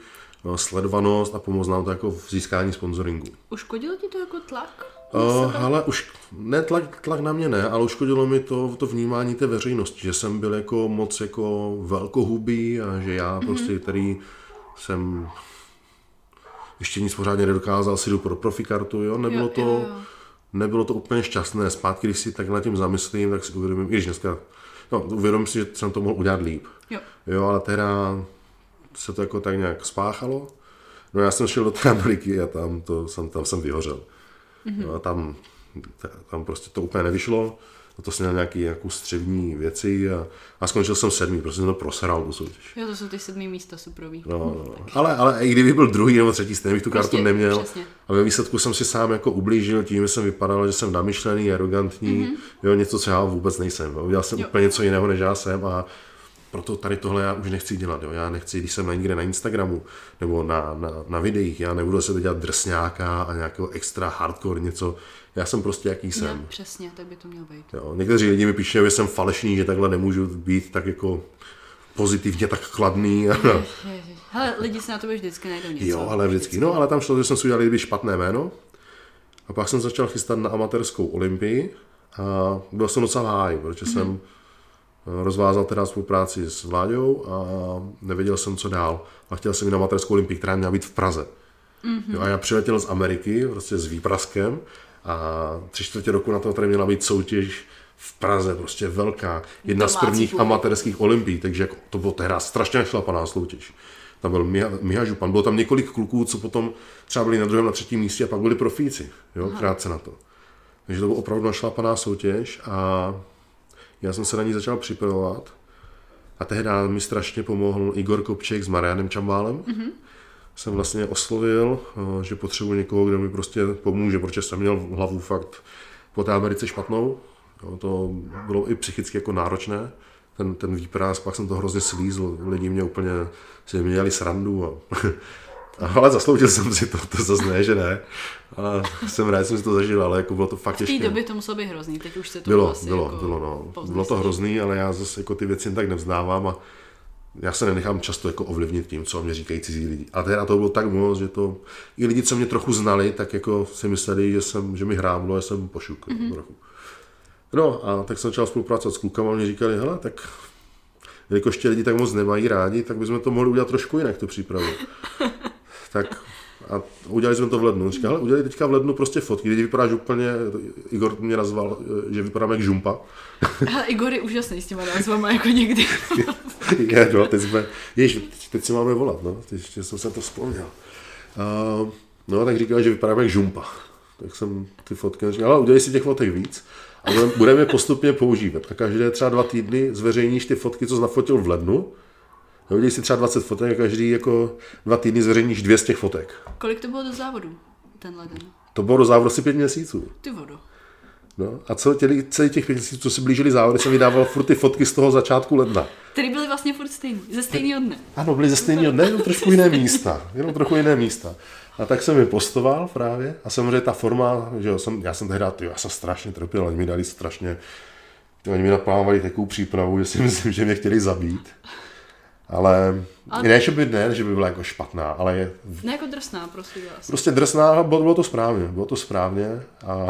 sledovanost a pomoct nám to jako v získání sponzoringu. Uškodilo ti to jako tlak? Uh, ale už, ne, tlak, tlak na mě ne, ale uškodilo mi to, to vnímání té veřejnosti, že jsem byl jako moc jako velkohubý a že já mm-hmm. prostě, který jsem ještě nic pořádně nedokázal, si jdu pro profikartu, jo, nebylo jo, to... Jo, jo. Nebylo to úplně šťastné. Zpátky, když si tak nad tím zamyslím, tak si uvědomím, i když dneska, no, uvědomím si, že jsem to mohl udělat líp. Jo. Jo, ale teda se to jako tak nějak spáchalo. No já jsem šel do té Ameriky a tam, to, jsem, tam jsem vyhořel. Mm-hmm. No a tam, tam prostě to úplně nevyšlo. No to jsem měl nějaký, nějakou střevní věci a, a skončil jsem sedmý, prostě jsem to prosral tu soutěž. Jo, to jsou ty sedmý místa suprový. No, no. Ale, ale i kdyby byl druhý nebo třetí, stejně bych tu prostě, kartu neměl. Přesně. A ve výsledku jsem si sám jako ublížil tím, že jsem vypadal, že jsem namyšlený, arrogantní, mm-hmm. jo, něco, co já vůbec nejsem. Jo. Udělal jsem jo. úplně něco jiného, než já jsem a proto tady tohle já už nechci dělat. Jo. Já nechci, když jsem někde na Instagramu nebo na, na, na videích, já nebudu se dělat drsňáka a nějakého extra hardcore něco. Já jsem prostě jaký jsem. Ne, přesně, tak by to mělo být. Jo, někteří lidi mi píšou, že jsem falešný, že takhle nemůžu být tak jako pozitivně tak chladný. Hele, lidi se na to vždycky najdou něco. Jo, ale vždycky. vždycky. No, ale tam šlo, že jsem si udělal kdyby špatné jméno. A pak jsem začal chystat na amatérskou olympii a byl jsem docela háj, protože mm-hmm. jsem rozvázal teda spolupráci s Vláďou a nevěděl jsem, co dál. A chtěl jsem jít na amatérskou olympii, která měla být v Praze. Mm-hmm. Jo, a já přiletěl z Ameriky, prostě s výpraskem. A tři čtvrtě roku na to tady měla být soutěž v Praze, prostě velká, jedna z prvních amatérských olympií, takže jako to bylo tehdy strašně našlapaná soutěž. Tam byl Miha, Miha Župan, bylo tam několik kluků, co potom třeba byli na druhém, na třetím místě a pak byli profíci, jo, krátce na to. Takže to bylo opravdu našlapaná soutěž a já jsem se na ní začal připravovat a tehdy mi strašně pomohl Igor Kopček s Mariánem Čambálem. Mm-hmm. Jsem vlastně oslovil, že potřebuji někoho, kdo mi prostě pomůže, protože jsem měl hlavu fakt po té Americe špatnou. Jo, to bylo i psychicky jako náročné, ten, ten výprásk, pak jsem to hrozně slízl, lidi mě úplně, si mě dělali srandu. A, ale zasloužil jsem si to, to zase ne, že ne. Ale jsem rád, že jsem si to zažil, ale jako bylo to fakt těžké. V té době to muselo být hrozný, teď už se to bylo, asi bylo, jako bylo, no. Bylo to hrozný, ale já zase jako ty věci tak nevzdávám a já se nenechám často jako ovlivnit tím, co mě říkají cizí lidi. A teda to bylo tak moc, že to i lidi, co mě trochu znali, tak jako si mysleli, že jsem, že mi hrámlo, že jsem pošuk. Mm-hmm. Trochu. No a tak jsem začal spolupracovat s klukama a mě říkali, hele, tak jelikož tě lidi tak moc nemají rádi, tak bychom to mohli udělat trošku jinak, tu přípravu. Tak a udělali jsme to v lednu. Říkali, hele, udělali teďka v lednu prostě fotky, když vypadáš úplně, Igor mě nazval, že vypadám jak žumpa. Hele, Igor je úžasný s těma názvama, jako někdy. Je, no, teď, jsme, jež, teď si máme volat, no, teď jsem se to vzpomněl. Uh, no, tak říkal, že vypadám jak žumpa. Tak jsem ty fotky říkal, ale udělej si těch fotek víc a budeme, budeme postupně používat. A každé třeba dva týdny zveřejníš ty fotky, co jsi nafotil v lednu. Udělej si třeba dvacet fotek a každý jako dva týdny zveřejníš dvě z těch fotek. Kolik to bylo do závodu, ten leden? To bylo do závodu asi pět měsíců. Ty vodo. No, a co tě, celý těch pět, co si blížili závody, jsem vydával furt ty fotky z toho začátku ledna. Které byly vlastně furt stejný, ze stejného dne. Ano, byly ze stejného dne, jenom trošku jiné místa. Jenom trochu jiné místa. A tak jsem je postoval právě a samozřejmě ta forma, že jo, jsem, já jsem tehdy, já jsem strašně trpěl, oni mi dali strašně, oni mi naplánovali takovou přípravu, že si myslím, že mě chtěli zabít. Ale a ne, že by, ne, že by byla jako špatná, ale je... Ne jako drsná, prostě. Prostě drsná, bylo, bylo to správně, bylo to správně a,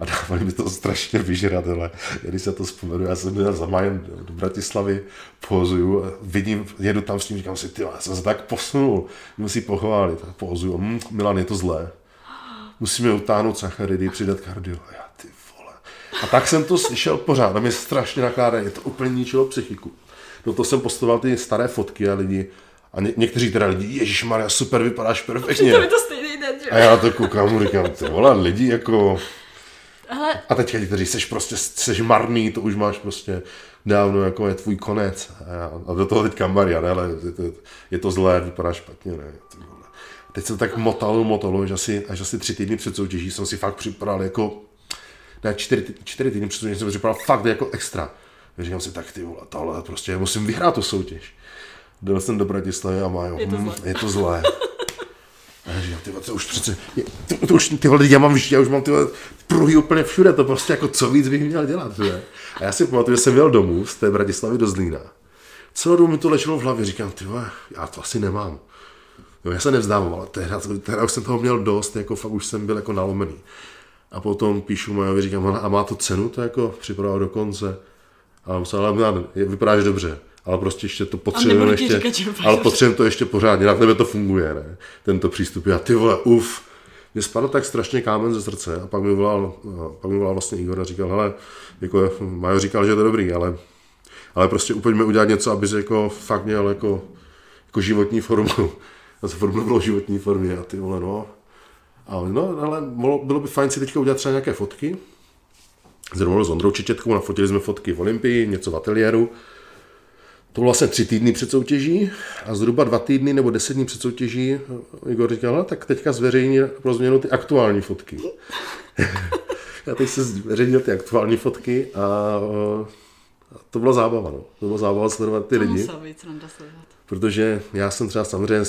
a dávali mi to strašně vyžrat, ale když se to vzpomenu, já jsem byl za Majem do Bratislavy, pózuju, vidím, jedu tam s tím, říkám si, ty, já jsem se tak posunul, musí pochválit, pózuju, hm, Milan, je to zlé, musíme utáhnout sacharidy, přidat kardio, já ty vole. A tak jsem to slyšel pořád, tam je strašně nakládané, je to úplně ničilo psychiku. No to jsem postoval ty staré fotky a lidi, a ně, někteří teda lidi, ježišmarja, super, vypadáš perfektně. To by to stejný den, že? A já to koukám, říkám, ty vole, lidi jako... Ale... A teďka někteří, seš prostě, seš marný, to už máš prostě dávno, jako je tvůj konec. A, já, a do toho teďka Marian, ale je to, je to zlé, vypadáš špatně, ne? Teď jsem tak motal, motal, že asi, až asi tři týdny před soutěží jsem si fakt připadal jako... Ne, čtyři, čtyři týdny před soutěží jsem připadal fakt jako extra. Říkám si, tak ty vole, tohle prostě musím vyhrát tu soutěž. Dal jsem do Bratislavy a má jo, je to zlé. Je to zlé. A říkám, ty vole, to už přece, je, to, to už, ty vole, já mám, já už mám ty vole, pruhy úplně všude, to prostě jako co víc bych měl dělat, že? A já si pamatuju, že jsem jel domů z té Bratislavy do Zlína. Celou dobu mi to leželo v hlavě, říkám, ty vole, já to asi nemám. No, já se nevzdávám, ale tehda, tehda už jsem toho měl dost, jako fakt už jsem byl jako nalomený. A potom píšu Majovi, říkám, a má to cenu, to jako připravovat do konce. A musela vypadáš dobře, ale prostě ještě to potřebujeme ještě, říkat, ale potřebujeme to ještě pořádně, na tebe to funguje, ne, tento přístup, já ty vole, uf, mě spadl tak strašně kámen ze srdce a pak mi volal, pak mi volal vlastně Igor a říkal, hele, jako Majo říkal, že to je dobrý, ale, ale prostě úplně udělat něco, aby se jako fakt měl jako, jako životní formu, a se formu bylo životní formě a ty vole, no, ale no, ale bylo by fajn si teďka udělat třeba nějaké fotky, zrovna s Ondrou Čečetkou, nafotili jsme fotky v Olympii, něco v ateliéru. To bylo vlastně tři týdny před soutěží a zhruba dva týdny nebo deset dní před soutěží Igor říkal, tak teďka zveřejní pro změnu ty aktuální fotky. Já teď se zveřejnil ty aktuální fotky a, a to byla zábava, no. To byla zábava sledovat ty to lidi. To musel být sranda sledovat. Protože já jsem třeba samozřejmě...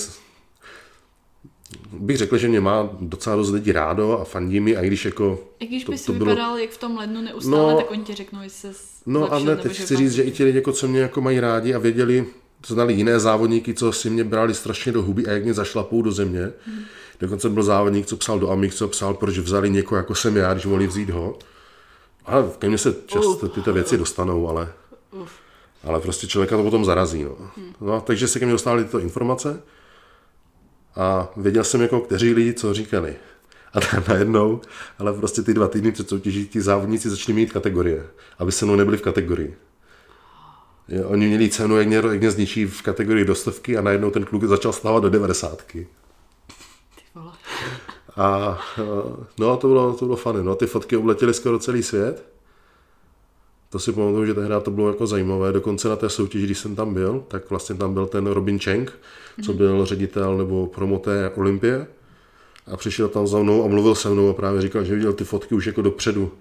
bych řekl, že mě má docela dost lidí rádo a fandí mi, a i když jako... I když bys to, to vypadal, bylo... jak v tom lednu neustále, no, tak oni ti řeknou, jestli se zlepšil. No ale teď chci říct, že i ti lidi, jako, co mě jako mají rádi a věděli, znali jiné závodníky, co si mě brali strašně do huby a jak mě zašlapou do země. Hmm. Dokonce byl závodník, co psal do Amik, co psal, proč vzali někoho, jako jsem já, když mohli vzít ho. Ale ke mně se často tyto věci dostanou, ale... Uf. Ale prostě člověka to potom zarazí, no. Hmm. No takže se ke mně dostávaly tyto informace. A věděl jsem jako, kteří lidi co říkali. A tak najednou, ale prostě ty dva týdny před soutěží ti závodníci začali mít kategorie, aby se mnou nebyli v kategorii. Jo, oni měli cenu, jak mě, jak mě zničí v kategorii do stovky a najednou ten kluk začal stávat do devadesátky. A no to bylo, to bylo fajn. No ty fotky obletěly skoro celý svět. To si pamatuju, že tehdy to bylo jako zajímavé. Dokonce na té soutěži, když jsem tam byl, tak vlastně tam byl ten Robin Cheng, co byl ředitel nebo promotér Olympie. A přišel tam za mnou a mluvil se mnou a právě říkal, že viděl ty fotky už jako dopředu.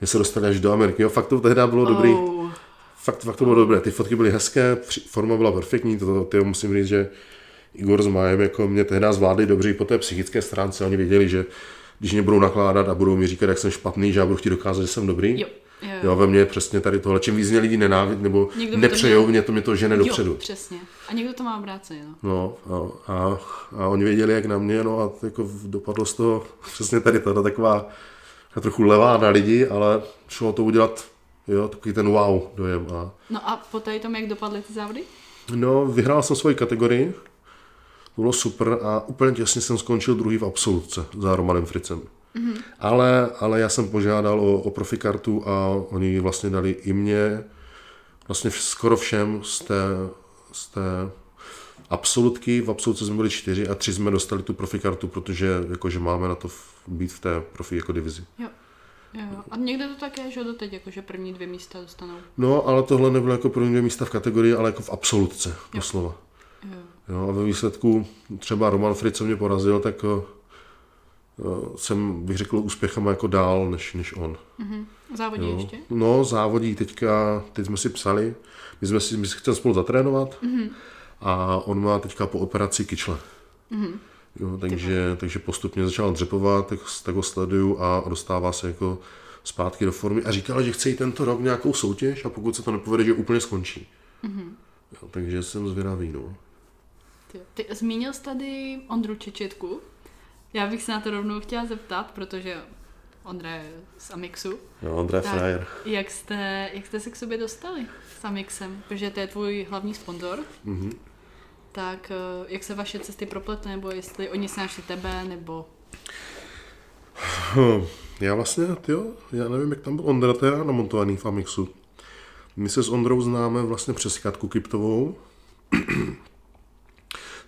Že se dostali až do Ameriky. Jo, fakt to tehdy bylo dobrý. Oh. Fakt, fakt to bylo dobré. Ty fotky byly hezké, forma byla perfektní. To, to musím říct, že Igor s Májem jako mě tehdy zvládli dobře i po té psychické stránce. Oni věděli, že když mě budou nakládat a budou mi říkat, jak jsem špatný, že já budu chtít dokázat, že jsem dobrý. Jo. Jo. Jo, ve mně je přesně tady tohle. Čím víc mě lidi nenávit nebo nepřejou, mě to mě to žene dopředu. Jo, přesně. A někdo to má obráceně. No, no a, a oni věděli, jak na mě, no a jako dopadlo z toho přesně tady tato taková trochu levá na lidi, ale šlo to udělat, jo, takový ten wow dojem. A... No a po tady tom, jak dopadly ty závody? No, vyhrál jsem svoji kategorii, bylo super a úplně těsně jsem skončil druhý v absolutce za Romanem Fritzem. Mm-hmm. Ale, ale já jsem požádal o, o profikartu a oni vlastně dali i mě, vlastně skoro všem z té, z té absolutky, v absolutce jsme byli čtyři a tři jsme dostali tu profikartu, protože jakože máme na to v, být v té profi jako divizi. Jo. Jo. A někde to také, že doteď, jakože první dvě místa dostanou. No, ale tohle nebylo jako první dvě místa v kategorii, ale jako v absolutce, doslova. Jo. Jo, a ve výsledku třeba Roman Fritz, co mě porazil, tak... jsem, bych řekl, úspěchama jako dál, než, než on. Mm-hmm. Závodí jo. Ještě? No, závodí teďka, teď jsme si psali, my jsme si, my si chceme spolu zatrénovat mm-hmm. a on má teďka po operaci kyčle. Mm-hmm. Jo, takže, takže postupně začal dřepovat, tak, tak ho sleduju a dostává se jako zpátky do formy a říkal, že chce i tento rok nějakou soutěž a pokud se to nepovede, že úplně skončí. Mm-hmm. Jo, takže jsem zvědavý, no. Ty zmínil jsi tady Ondru Čečetku. Já bych se na to rovnou chtěla zeptat, protože Ondra je z Amixu. No, Ondra je frajer. Jak jste, jak jste se k sobě dostali s Amixem? Protože to je tvůj hlavní sponzor. Mm-hmm. Tak jak se vaše cesty propletly, nebo jestli oni se našli tebe, nebo... Já vlastně, jo, já nevím, jak tam byl Ondra, to je namontovaný v Amixu. My se s Ondrou známe vlastně přes Katku Kyptovou.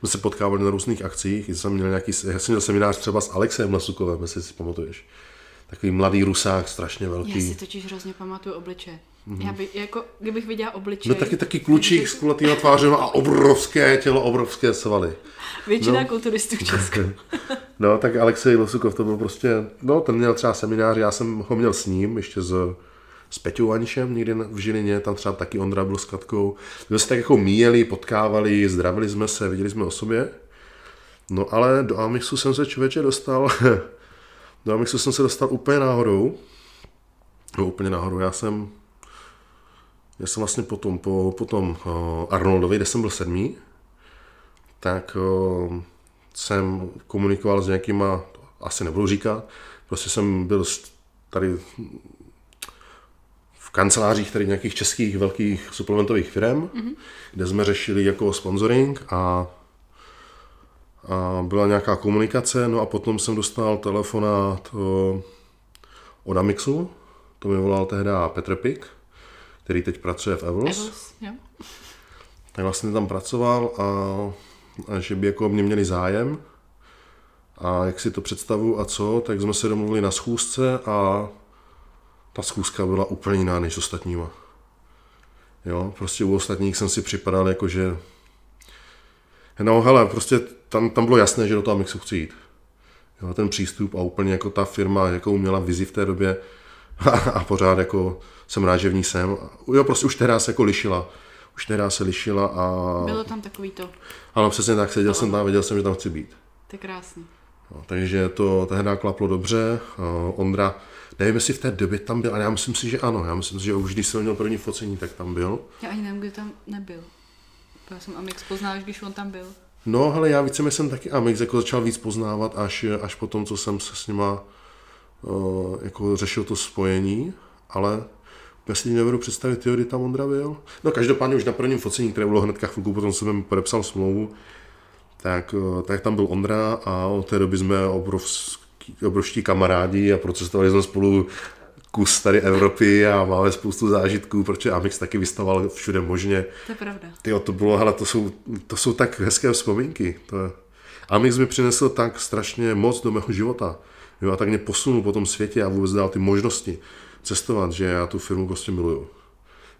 My se potkávali na různých akcích, jsem měl nějaký, já jsem měl seminář třeba s Alexem Lasukovem, jestli si pamatuješ. Takový mladý rusák, strašně velký. Já si totiž hrozně pamatuju obličeje. Mm-hmm. Já by, jako, kdybych viděla obličej... No taky taky klučík s kulatýma tvářema a obrovské tělo, obrovské svaly. Většina no. kulturistů v Česku. No tak Alexej Lasukov to byl prostě... No ten měl třeba seminář, já jsem ho měl s ním, ještě z... s Peťou Anišem někde v Žilině, tam třeba taky Ondra byl s Katkou. My se tak jako míjeli, potkávali, zdravili jsme se, viděli jsme o sobě. No ale do Amixu jsem se člověče dostal, do Amixu jsem se dostal úplně náhodou. No úplně náhodou, já jsem, já jsem vlastně potom, po, potom Arnoldovi, kde jsem byl sedmý, tak jsem komunikoval s nějakýma, asi nebudu říkat, prostě jsem byl tady v kancelářích tady nějakých českých velkých suplementových firm, mm-hmm. kde jsme řešili jako sponsoring a, a byla nějaká komunikace, no a potom jsem dostal telefonát od Amixu, to mi volal tehda Petr Pik, který teď pracuje v Evels, yeah. tak vlastně tam pracoval a, a že by jako mě měli zájem a jak si to představu a co, tak jsme se domluvili na schůzce a ta schůzka byla úplně jiná než s ostatníma. Jo, prostě u ostatních jsem si připadal jako, že... No hele, prostě tam, tam bylo jasné, že do toho Amixu chci jít. Jo, ten přístup a úplně jako ta firma, jakou měla vizi v té době a pořád jako jsem rád, že v ní jsem. Jo, prostě už tehdy se jako lišila. Už tehdy se lišila a... Bylo tam takový to. Ano, přesně tak, seděl jsem tam, věděl jsem, že tam chci být. To je krásný. No, takže to tehdy klaplo dobře. Ondra, nevím, jestli v té době tam byl, ale já myslím si, že ano. Já myslím si, že už když jsem měl první focení, tak tam byl. Já ani nevím, kdy tam nebyl. Já jsem Amix poznal, když on tam byl. No, ale já více jsem taky Amix jako začal víc poznávat až, až po tom, co jsem se s nima uh, jako řešil to spojení, ale vlastně nevedu představit, kdy tam Ondra byl. No každopádně už na prvním focení, které bylo hnedka chvilku, potom jsem podepsal smlouvu, tak, uh, tak tam byl Ondra a od té doby jsme obrovský obrovští kamarádi a procestovali jsme spolu kus tady Evropy a máme spoustu zážitků, protože Amix taky vystavoval všude možně. To je pravda. Tyjo, to bylo, hele, to jsou, to jsou tak hezké vzpomínky. To je... Amix mi přinesl tak strašně moc do mého života. Jo, a tak mě posunul po tom světě a vůbec dal ty možnosti cestovat, že já tu firmu prostě miluju.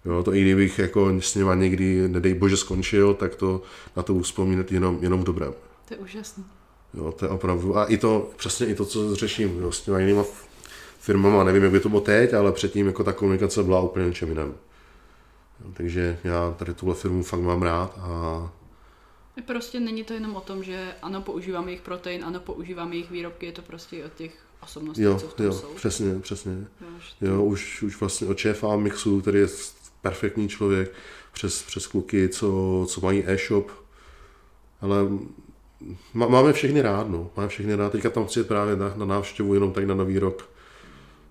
Jo, to i kdybych jako s nima někdy, nedej bože, skončil, tak to na to budu vzpomínat jenom, jenom v dobrém. To je úžasné. Jo, to je opravdu, a i to, přesně i to, co řeším, jo, s těma jinýma firmama, nevím, jak by to bylo teď, ale předtím jako ta komunikace byla úplně něčem jiném. Jo, takže já tady tuhle firmu fakt mám rád a... Prostě není to jenom o tom, že ano, používám jejich protein, ano, používám jejich výrobky, je to prostě o těch osobností, jo, co v tom jo, jsou. Jo, přesně, přesně. Jo, jo, už, už vlastně od šéfa Amixu, který je perfektní člověk, přes, přes kluky, co, co mají e-shop, ale... Máme všechny rád, no. Máme všechny rád. Teďka tam chci právě na, na návštěvu, jenom tak na nový rok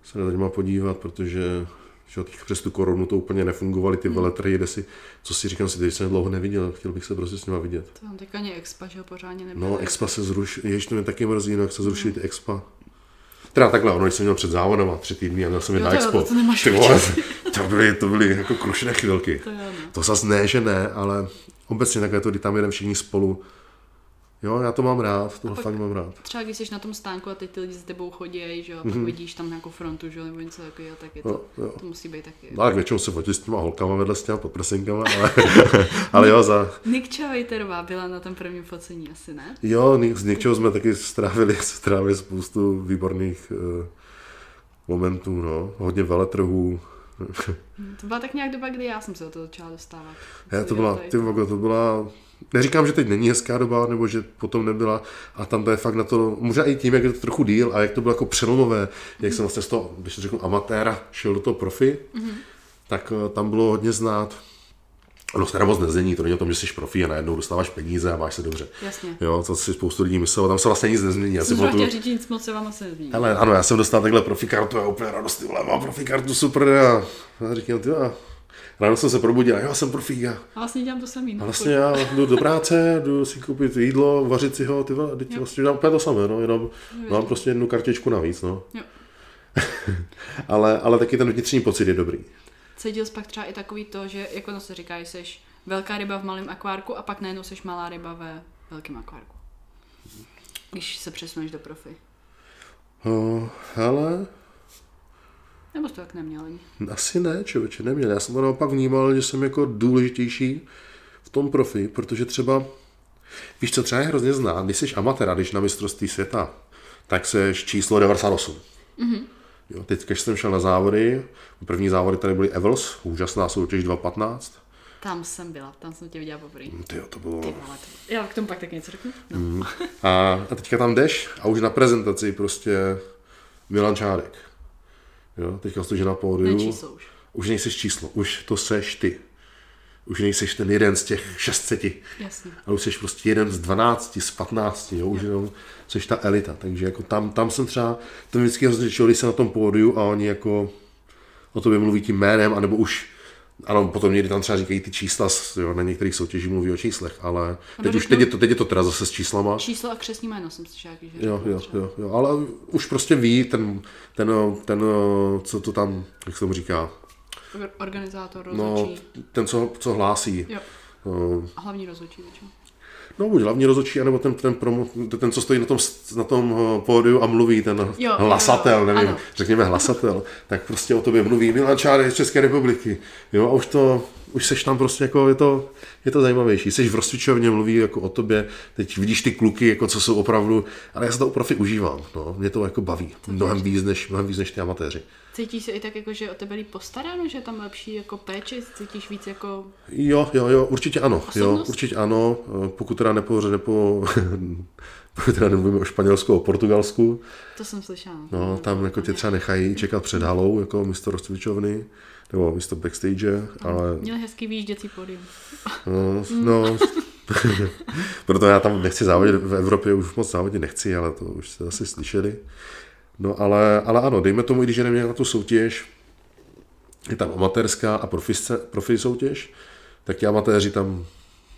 se na těma podívat, protože že přes tu koronu to úplně nefungovaly ty veletrhy, kde si, co si říkám, si teď jsem dlouho neviděl, chtěl bych se prostě s nima vidět. To tam teďka ani expa, že ho pořádně nebyl. No, expa se zrušil, ještě to mě taky mrzí, jinak se zrušili ty expa. Teda takhle, ono, když jsem měl před závodem a tři týdny a měl jsem je na expo. To, ty vole, to byly, to byly jako krušné chvilky. To, to zase ne, že ne, ale obecně takhle to, kdy tam jedeme všichni spolu. Jo, já to mám rád, tohle fakt mám rád. Třeba když jsi na tom stánku a teď ty lidi s tebou chodí, že jo, a pak mm-hmm. vidíš tam nějakou frontu, že jo, nebo něco takového, tak je to, no, to musí být taky. No, tak většinou se fotí s těma holkama vedle s těma podprsinkama, ale, ale jo, za... Nikča Víterová byla na tom prvním focení, asi ne? Jo, s Nikčou jsme taky strávili, strávili spoustu výborných uh, momentů, no, hodně veletrhů. To byla tak nějak doba, kdy já jsem se o to začala dostávat. Já to byla, ty vogo, to byla... Neříkám, že teď není hezká doba, nebo že potom nebyla a tam to je fakt na to, možná i tím, jak je to trochu díl a jak to bylo jako přelomové, jak jsem vlastně z toho, když to řeknu, amatéra šel do toho profi, mm-hmm. tak tam bylo hodně znát, Ono se nervost nezmění, to není o tom, že jsi profí a najednou dostáváš peníze a máš se dobře. Jasně. Jo, to si spoustu lidí myslelo, tam se vlastně nic nezmění. Já jsem chtěl tu... říct, nic moc se vám asi nezmění. Ale ano, já jsem dostal takhle profi kartu a úplně radost, ty vole, mám profi kartu, super, a říkám, ty vole, ráno jsem se probudil, já jsem profík. A vlastně dělám to samý. A vlastně já jdu do práce, jdu si koupit jídlo, vařit si ho, ty vole, teď vlastně dělám úplně to samé, no, jenom mám prostě jednu kartičku navíc, no. Jo. ale, ale taky ten vnitřní pocit je dobrý. Cítil jsi pak třeba i takový to, že jako no se říká, že jsi velká ryba v malém akvárku a pak najednou jsi malá ryba ve velkém akvárku. Když se přesuneš do profi. Oh, hele... Nebo jsi to tak neměl ani? Asi ne, člověče, neměl. Já jsem to naopak vnímal, že jsem jako důležitější v tom profi, protože třeba, víš co, třeba je hrozně zná, když jsi amatér, když na mistrovství světa, tak jsi číslo devadesát osm. Mhm. Jo, teď, když jsem šel na závody, první závody tady byly Evels, úžasná soutěž dvě patnáct. Tam jsem byla, tam jsem tě viděla poprvé. Ty jo, to bylo... Ty, ale to... Já k tomu pak tak něco řeknu. No. Mm. A, a teďka tam jdeš a už na prezentaci prostě Milan Čárek. Jo, teďka jsi na pódiu. Nečíslo už. Už nejseš číslo, už to seš ty. Už nejseš ten jeden z těch šestset. Jasně. Ale už seš prostě jeden z dvanácti, z patnácti, jo? Už jo. Jenom seš ta elita. Takže jako tam, tam jsem třeba, to vždycky rozličil, když jsem na tom pódiu a oni jako o tobě mluví tím jménem, anebo už, ano, potom někdy tam třeba říkají ty čísla, jo, na některých soutěžích mluví o číslech, ale teď, už, teď, je to, teď je to teda zase s číslama. Číslo a křestní jméno jsem si říkal, že jo, jo, jo, jo, ale už prostě ví ten, ten, ten, co to tam, jak se mu říká, organizátor, rozhodčí. No, ten, co, co hlásí. Jo. A hlavní rozhodčí, většinou? No, buď hlavní rozhodčí, anebo ten, ten, promo, ten co stojí na tom, na tom pódiu a mluví, ten jo, hlasatel, jo, jo. Nevím, ano. Řekněme hlasatel, tak prostě o tobě mluví Milan Čárek z České republiky. Jo, a už to, už seš tam prostě jako, je to, je to zajímavější. Seš v rozcvičovně, mluví jako o tobě, teď vidíš ty kluky, jako co jsou opravdu, ale já se to profi užívám, no, mě to jako baví, to mnohem víc, než, mnohem víc než ty amatéři. Cítíš se i tak, jako, že o tebe líp postaráno, že je tam lepší jako péči, cítíš víc jako... Jo, jo, jo, určitě ano, osobnost? Jo, určitě ano, pokud teda nepoře, nepo... pokud teda nemluvíme o Španělsku, o Portugalsku. To jsem slyšela. No, tam jako tě třeba nechají čekat před halou, jako místo rozcvičovny, nebo místo backstage, ale... Měl hezký výjížděcí pódium. No, no... Proto já tam nechci závodit, v Evropě už moc závodit nechci, ale to už jste asi slyšeli. No ale, ale ano, dejme tomu, i když neměl na tu soutěž, je tam amatérská a profi, profi soutěž, tak ti amatéři tam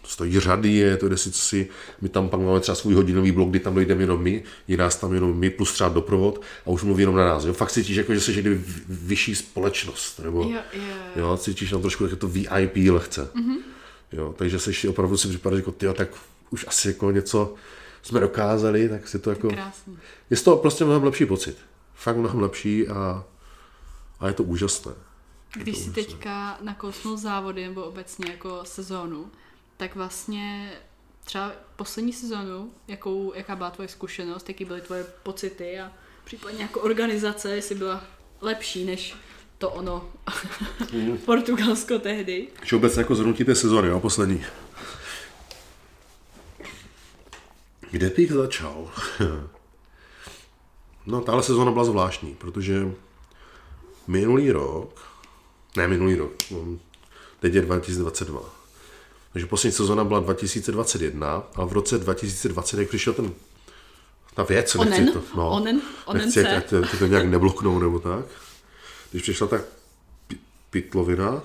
stojí řady, je to, kde si, si my tam pak máme třeba svůj hodinový blok, kdy tam dojdeme jenom my, je nás tam jenom my, plus třeba doprovod a už mluví jenom na nás. Jo? Fakt cítíš, jako, že jsi někdy vyšší společnost, nebo jo, jo, jo. Jo, cítíš tam trošku to V I P lehce. Mm-hmm. Jo, takže jsi opravdu si připadá, že jako, tyjo, tak už asi jako něco... jsme dokázali, tak si to jako... Krásný. Je to prostě mnohem lepší pocit. Fakt mnohem lepší a, a je to úžasné. Je Když to si úžasné. Teďka nakousnul závody nebo obecně jako sezónu, tak vlastně třeba poslední sezónu, jakou, jaká byla tvoje zkušenost, jaký byly tvoje pocity a případně jako organizace, jestli byla lepší než to ono mm. Portugalsko tehdy. Když obecně jako zhrnutí té sezóny, jo, poslední. Kde bych začal? No, tahle sezóna byla zvláštní, protože minulý rok, ne minulý rok, teď je dva tisíce dvacet dva, takže poslední sezóna byla dva tisíce dvacet jedna a v roce dva tisíce dvacet, jak přišel ten, ta věc, onen, nechci to, no, onen, onen nechci, jak to, to nějak nebloknou nebo tak, když přišla ta p- pitlovina,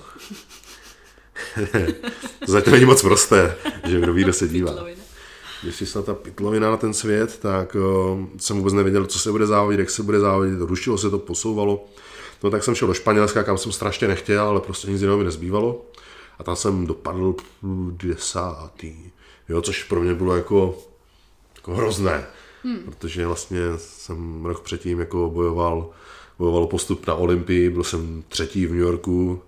zatím není moc prosté, že kdo ví, kdo se dívá. Když přišla ta pitlovina na ten svět, tak uh, jsem vůbec nevěděl, co se bude závodit, jak se bude závodit, rušilo se to, posouvalo. No tak jsem šel do Španělska, kam jsem strašně nechtěl, ale prostě nic jiného mi nezbývalo. A tam jsem dopadl desátý, jo, což pro mě bylo jako, jako hrozné, hmm. protože vlastně jsem rok předtím jako bojoval, bojoval postup na Olympii, byl jsem třetí v New Yorku,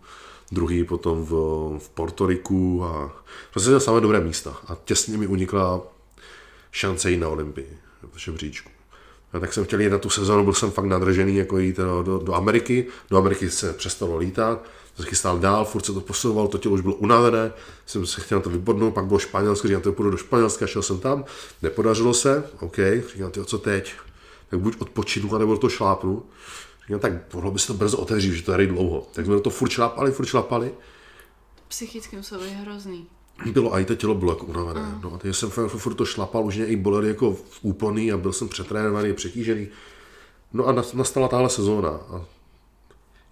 druhý potom v, v Portoriku a prostě jsem samé dobré místa a těsně mi unikla šance jít na Olympii, v žebříčku. A tak jsem chtěl jít na tu sezonu, byl jsem fakt nadržený jako jít do, do, do Ameriky. Do Ameriky se přestalo lítat, se chystal dál, furt se to posouval, to tělo už bylo unavené, jsem se chtěl na to vybodnout, pak bylo Španělsko, říkám, to půjdu do Španělska, šel jsem tam, nepodařilo se, OK, říkám, tyjo, co teď? Tak buď odpočinu, nebo to šlápnu. Říkám, tak mohlo by se to brzo otevřít, že to je dlouho. Tak jsme to furt šlápali, furt šlápali. psychicky muselo být hrozný. Bylo a i to tělo bylo jako unavené. Mm. No, já jsem furt to šlapal, už mě i bolely jako úplný a byl jsem přetrénovaný, přetížený. No a nastala tahle sezóna. A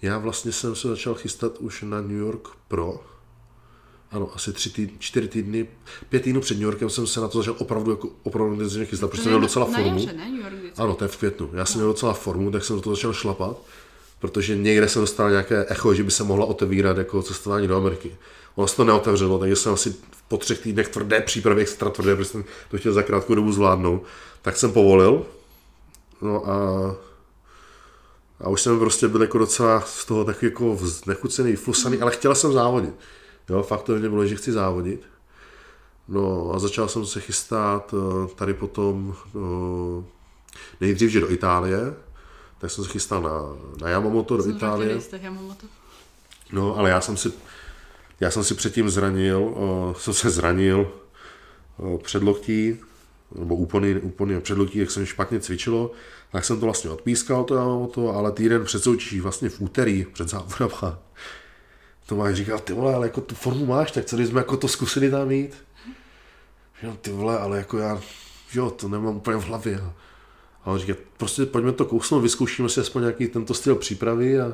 já vlastně jsem se začal chystat už na New York Pro. Ano, asi tři týdny, čtyři týdny, pět týdnů před New Yorkem jsem se na to začal opravdu jako opravdu intenzivně chystat, protože jsem měl docela formu. Na jaře, ne? New York vždycky. Ano, to je v květnu. Já jsem no. měl docela formu, tak jsem do toho začal šlapat, protože někde jsem dostal nějaké echo, že by se mohla otevírat jako cestování do Ameriky. Ono se to neotevřelo, takže jsem asi po třech týdnech tvrdé přípravy, extra tvrdé, protože jsem to chtěl za krátkou dobu zvládnout, tak jsem povolil. No a, a už jsem prostě byl jako docela z toho takový jako znechucený, flusaný, ale chtěl jsem závodit. Jo, fakt to mě bylo, že chci závodit. No a začal jsem se chystat tady potom no, nejdřív, že do Itálie, tak jsem se chystal na, na Yamamoto do Itálie. No, ale já jsem si já jsem si předtím zranil, uh, jsem se zranil uh, předloktí, nebo úplný, úplný předloktí, jak se mi špatně cvičilo, tak jsem to vlastně odpískal, to Yamamoto, ale týden před soutěží, vlastně v úterý před závodama, Tomáš říkal, ty vole, ale jako tu formu máš, tak co jsme jako to zkusili tam jít? Jo, ty vole, ale jako já, jo, to nemám úplně v hlavě. A on říká, prostě pojďme to kousnout, vyzkoušíme si aspoň nějaký tento styl přípravy a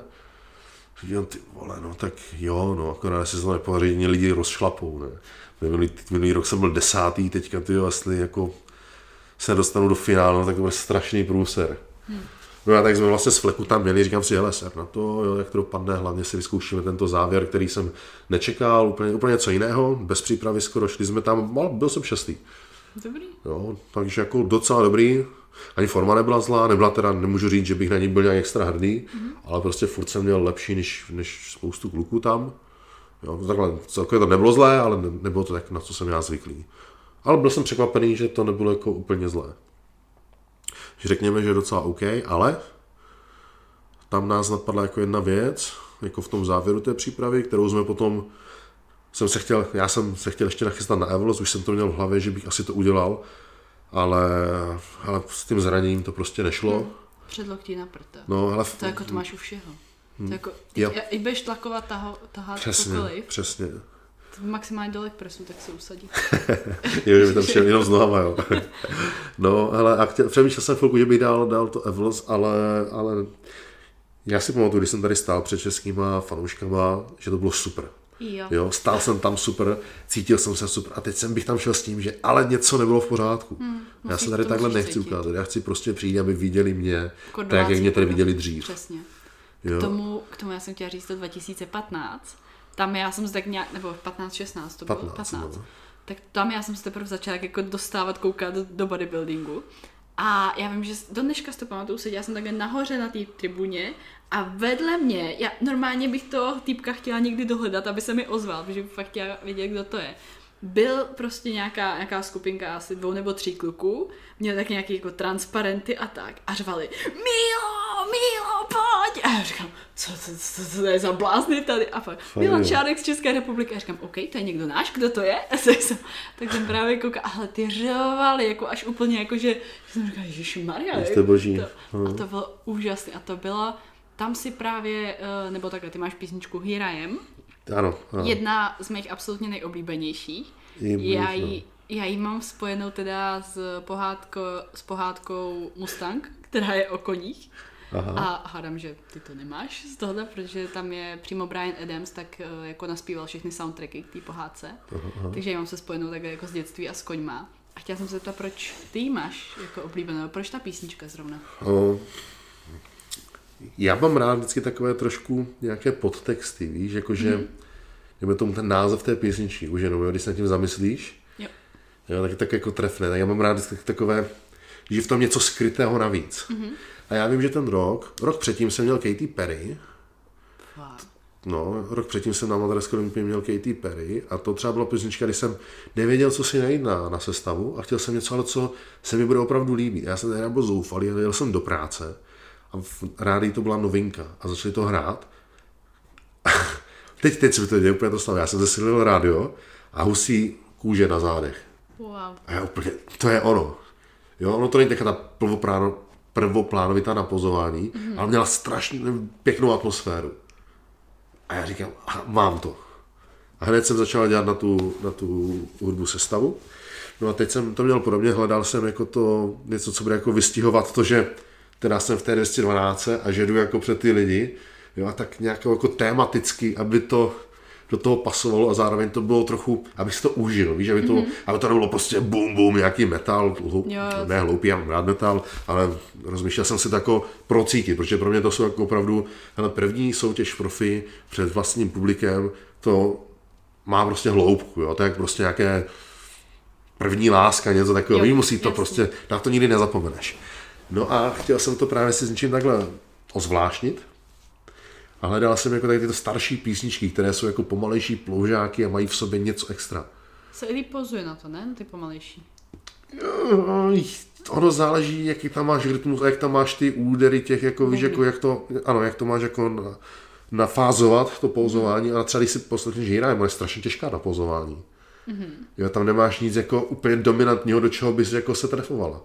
říkám, ty vole, no tak jo, no akorát se znamená pořádně lidi rozšlapou, ne. Minulý, minulý rok jsem byl desátý, teďka ty jo, jestli jako se dostanu do finálu, tak to bude strašný průser. Hmm. No a tak jsme vlastně z fleku tam měli, říkám si, hele, ser na to, jo, jak to dopadne, hlavně si vyzkoušíme tento závěr, který jsem nečekal, úplně, úplně něco jiného, bez přípravy skoro, šli jsme tam, ale byl jsem šestý. Dobrý. Jo, takže jako docela dobrý, ani forma nebyla zlá, nebyla teda, nemůžu říct, že bych na ní byl nějak extra hrdý, mm-hmm. ale prostě furt jsem měl lepší než, než spoustu kluků tam. Jo, takhle celkově to nebylo zlé, ale ne, nebylo to tak, na co jsem já zvyklý. Ale byl jsem překvapený, že to nebylo jako úplně zlé. Řekněme, že je docela OK, ale tam nás napadla jako jedna věc, jako v tom závěru té přípravy, kterou jsme potom, jsem se chtěl, já jsem se chtěl ještě nachystat na Evolos, už jsem to měl v hlavě, že bych asi to udělal, ale, ale s tím zraněním to prostě nešlo. Hmm. Předloktí na prta. No, ale v... To jako to máš u všeho. Hmm. To jako, ty, ja. I budeš tlakovat, taho, tahat přesně, cokoliv. Přesně, přesně. Maximálně dolek prsu, tak se usadí. Jo, že by tam šel jenom s nohama, jo. No, hele, a chtěl, přemýšlel jsem chvilku, že bych dal, dal to Evlos, ale, ale já si pamatuju, když jsem tady stál před českýma fanouškama, že to bylo super. Jo. jo. Stál jsem tam super, cítil jsem se super a teď jsem bych tam šel s tím, že ale něco nebylo v pořádku. Hmm, já se tady takhle nechci cítit. Ukázat, já chci prostě přijít, aby viděli mě Kodvácí, tak, jak mě tady viděli dřív. Přesně. Jo. K tomu, k tomu já jsem chtěla říct to dva tisíce patnáct, tam já jsem zde nějak, nebo patnáct šestnáct, to bylo patnáct, patnáct. No. Tak tam já jsem se teprve začala jako dostávat, koukat do, do bodybuildingu. A já vím, že do dneška si to pamatuju, seděla jsem takhle nahoře na té tribuně a vedle mě, já normálně bych toho týpka chtěla někdy dohledat, aby se mi ozval, protože bych fakt chtěla vědět, kdo to je. Byl prostě nějaká, nějaká skupinka asi dvou nebo tří kluků, měl tak nějaký jako transparenty a tak a řvali Milo, Milo, pojď! A já říkám, co, co, co, co to je za blázny tady? A pak Milan Čárek z České republiky. A říkám, OK, to je někdo náš, kdo to je? A jsem, tak jsem právě koukal, ale ty řvali, jako až úplně jako, že jsem říkal, ježišmarja. To boží. A to bylo úžasné a to bylo, tam si právě, nebo takhle, ty máš písničku Here I Am. Ano, ano. Jedna z mých absolutně nejoblíbenějších. Já ji, já ji mám spojenou teda s pohádkou, s pohádkou Mustang, která je o koních. Aha. A hádám, že ty to nemáš z tohohle, protože tam je přímo Brian Adams, tak jako naspíval všechny soundtracky k té pohádce. Aha, aha. Takže ji mám se spojenou takhle jako z dětství a s koňma. A chtěla jsem se zeptat, proč ty ji máš jako oblíbenou, proč ta písnička zrovna? Oh. Já mám rád vždycky takové trošku nějaké podtexty, víš, jakože mm. jdeme tomu ten název té písničky už jenom, jo, když se nad tím zamyslíš, jo. Jo, tak je tak jako trefné, tak já mám rád vždycky takové, že je v tom něco skrytého navíc. Mm-hmm. A já vím, že ten rok, rok předtím jsem měl Katy Perry, wow. no, rok předtím jsem na Madrasku měl Katy Perry a to třeba byla písnička, když jsem nevěděl, co si najít na, na sestavu a chtěl jsem něco, ale co se mi bude opravdu líbit. Já jsem nejraději byl zoufalý, jel jsem do práce. A v rádi to byla novinka a začali to hrát. teď teď se mi to děje úplně to slaví. Já jsem zesilil rádio a husí kůže na zádech. Wow. A já úplně, to je ono. Jo, ono to není taková ta prvoplánovitá napozování, mm-hmm. ale měla strašně pěknou atmosféru. A já říkám, mám to. A hned jsem začal dělat na tu, na tu hudbu sestavu. No a teď jsem to měl podobně, hledal jsem jako to něco, co bude jako vystihovat to, že teda jsem v té dvě stě dvanáct a že jdu jako před ty lidi, jo, a tak nějak jako tematicky, aby to do toho pasovalo a zároveň to bylo trochu, abych si to užil, víš, aby to, mm-hmm. aby to nebylo prostě bum bum, nějaký metal, hloup, ne hloupý, já mám rád metal, ale rozmýšlel jsem si to jako procítit, protože pro mě to jsou jako opravdu, hele, první soutěž profi před vlastním publikem, to má prostě hloubku, jo, to je prostě nějaké první láska, něco takového, jo, musí to jasný. Prostě, na to nikdy nezapomeneš. No a chtěl jsem to právě si s něčím takhle ozvláštnit, a hledal jsem jako tady tyto starší písničky, které jsou jako pomalejší ploužáky a mají v sobě něco extra. Se i pozuje na to, ne? Na ty pomalejší. Jo, ono záleží, jaký tam máš rytmus a jak tam máš ty údery těch, jako víš, jako, jak to, ano, jak to máš jako na, nafázovat, to pouzování, ale třeba když si posledně žírá, je strašně těžká na pouzování. Mm-hmm. Jo, tam nemáš nic jako úplně dominantního, do čeho bys jako se trefovala.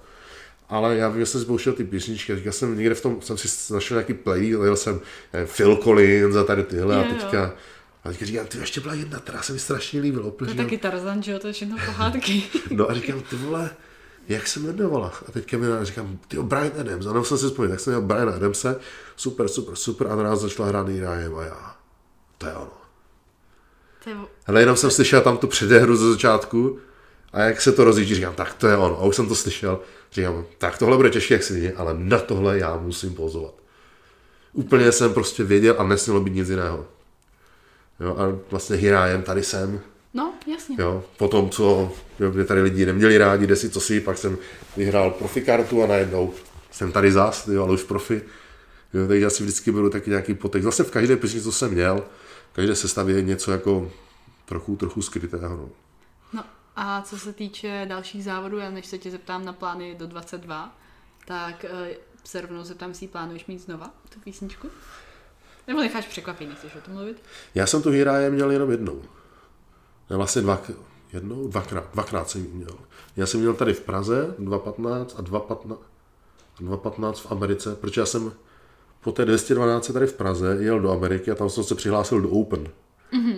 Ale já vím, že jsem zboušel ty písničky, já jsem někde v tom, jsem si našel nějaký play, lejil jsem nevím, Phil Collins a tady tyhle je, a teďka, a teďka říkám, ty ještě byla jedna, která se mi strašně líbila. To je taky Tarzan, že jo, to je všechno pohádky. No a říkám, ty vole, jak se jmenovala? A teďka mi říkám, ty jo, Bryan Adams, a nebo jsem si vzpomněl, tak jsem měl Bryan Adamse, super, super, super, a naraz začala hrát Rájem a já, to je ono. Hele, jenom jsem slyšel tam tu předehru ze začátku, a jak se to rozjíždí, říkám, tak to je ono. A už jsem to slyšel, říkám, tak tohle bude těžké jak svině, ale na tohle já musím pozovat. Úplně jsem prostě věděl a nesmělo být nic jiného. Jo, a vlastně hrájem tady jsem. No, jasně. Jo, potom, co mě tady lidi neměli rádi, kde si co si, pak jsem vyhrál profi kartu a najednou jsem tady zas, jo, ale už profi. Jo, takže já si vždycky beru taky nějaký potek. Zase v každé písni, co jsem měl, v každé sestavě něco jako trochu, trochu skrytého, no. A co se týče dalších závodů, já než se tě zeptám na plány do dvacet dva, tak se rovnou zeptám, si plánuješ mít znova tu písničku? Nebo necháš překvapit, nechceš o tom mluvit? Já jsem tu hýráje měl jenom jednou. Já vlastně dva, jednou, dvakrát, dvakrát jsem ji měl. Já jsem měl tady v Praze dvacet patnáct a dvacet patnáct v Americe, protože já jsem po té dvě stě dvanáct tady v Praze jel do Ameriky a tam jsem se přihlásil do Open. Mhm.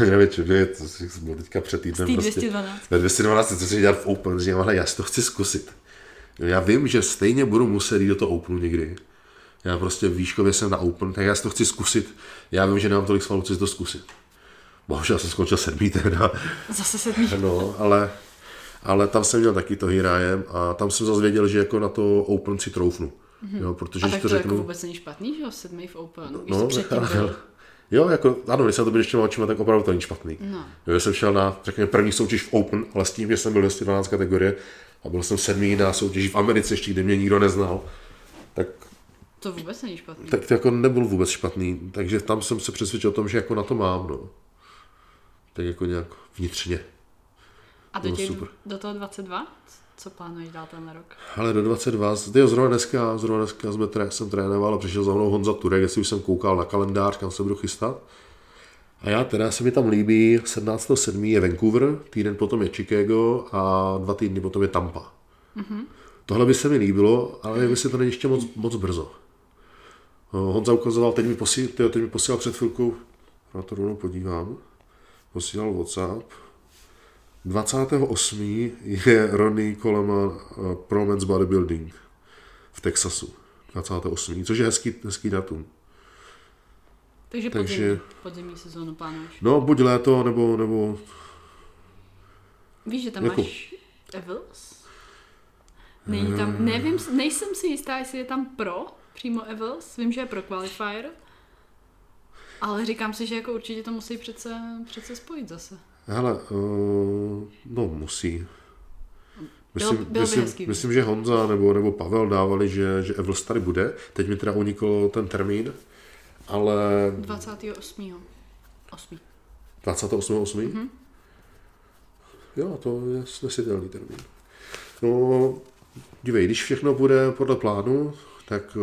Nevětším, že to bylo teďka před týdnem prostě. dvě stě dvanáct. Ve dvě stě dvanáct co si dělat v Open, říkám, ale já si to chci zkusit. Já vím, že stejně budu muset jít do toho Openu někdy. Já prostě výškově jsem na Open, tak já si to chci zkusit. Já vím, že nemám tolik svalů, chci to zkusit. Bohužel jsem skončil sedmý teda. Zase sedmý. No, ale, ale tam jsem měl taky to hýrájem a tam jsem zase věděl, že jako na to Open si troufnu. Mm-hmm. Jo, protože a tak to, to řeknu... jako vůbec není špatný, že jo, sedmý v Open. No, jo, jako, ano, když jsem to byl ještě malčím, tak opravdu to není špatný. No. Jo, jsem šel na, řekněme, první soutěž v Open, ale s tím, že jsem byl dvě stě dvanáct kategorie a byl jsem sedmý na soutěži v Americe ještě, kde mě nikdo neznal, tak... To vůbec není špatný. Tak to jako nebyl vůbec špatný, takže tam jsem se přesvědčil o tom, že jako na to mám, no. Tak jako nějak vnitřně. A do, těch, do toho dvacet dva? Co plánuješ dál tenhle rok? Ale do dvacet dva, tyjo, zrovna dneska, zrovna dneska jsme tré, jsem trénoval a přišel za mnou Honza Turek, jestli už jsem koukal na kalendář, kam se budu chystat. A já teda se mi tam líbí, sedmnáctého sedmého je Vancouver, týden potom je Chicago a dva týdny potom je Tampa. Mm-hmm. Tohle by se mi líbilo, ale by se to není ještě moc, moc brzo. Honza ukazoval, teď mi, posí, tyjo, teď mi posílal před chvilkou, na to rovnou podívám, posílal WhatsApp. dvacátého osmého je Ronnie Coleman Pro Men's Bodybuilding v Texasu. dvacátého osmého což je hezký, hezký datum. Takže, Takže podzimní sezónu plánuješ? No, buď léto, nebo... nebo... Víš, že tam jako... máš Evils? Není tam, nevím, nejsem si jistá, jestli je tam pro, přímo Evils, vím, že je pro Qualifier, ale říkám si, že jako určitě to musí přece, přece spojit zase. Hele, uh, no musí. Myslím, byl, byl myslím, myslím, že Honza nebo, nebo Pavel dávali, že, že Evils tady bude. Teď mi teda unikl ten termín, ale... dvacátého osmého osmého dvacátého osmého osmého Mm-hmm. Jo, to je snesitelný termín. No, dívej, když všechno bude podle plánu, tak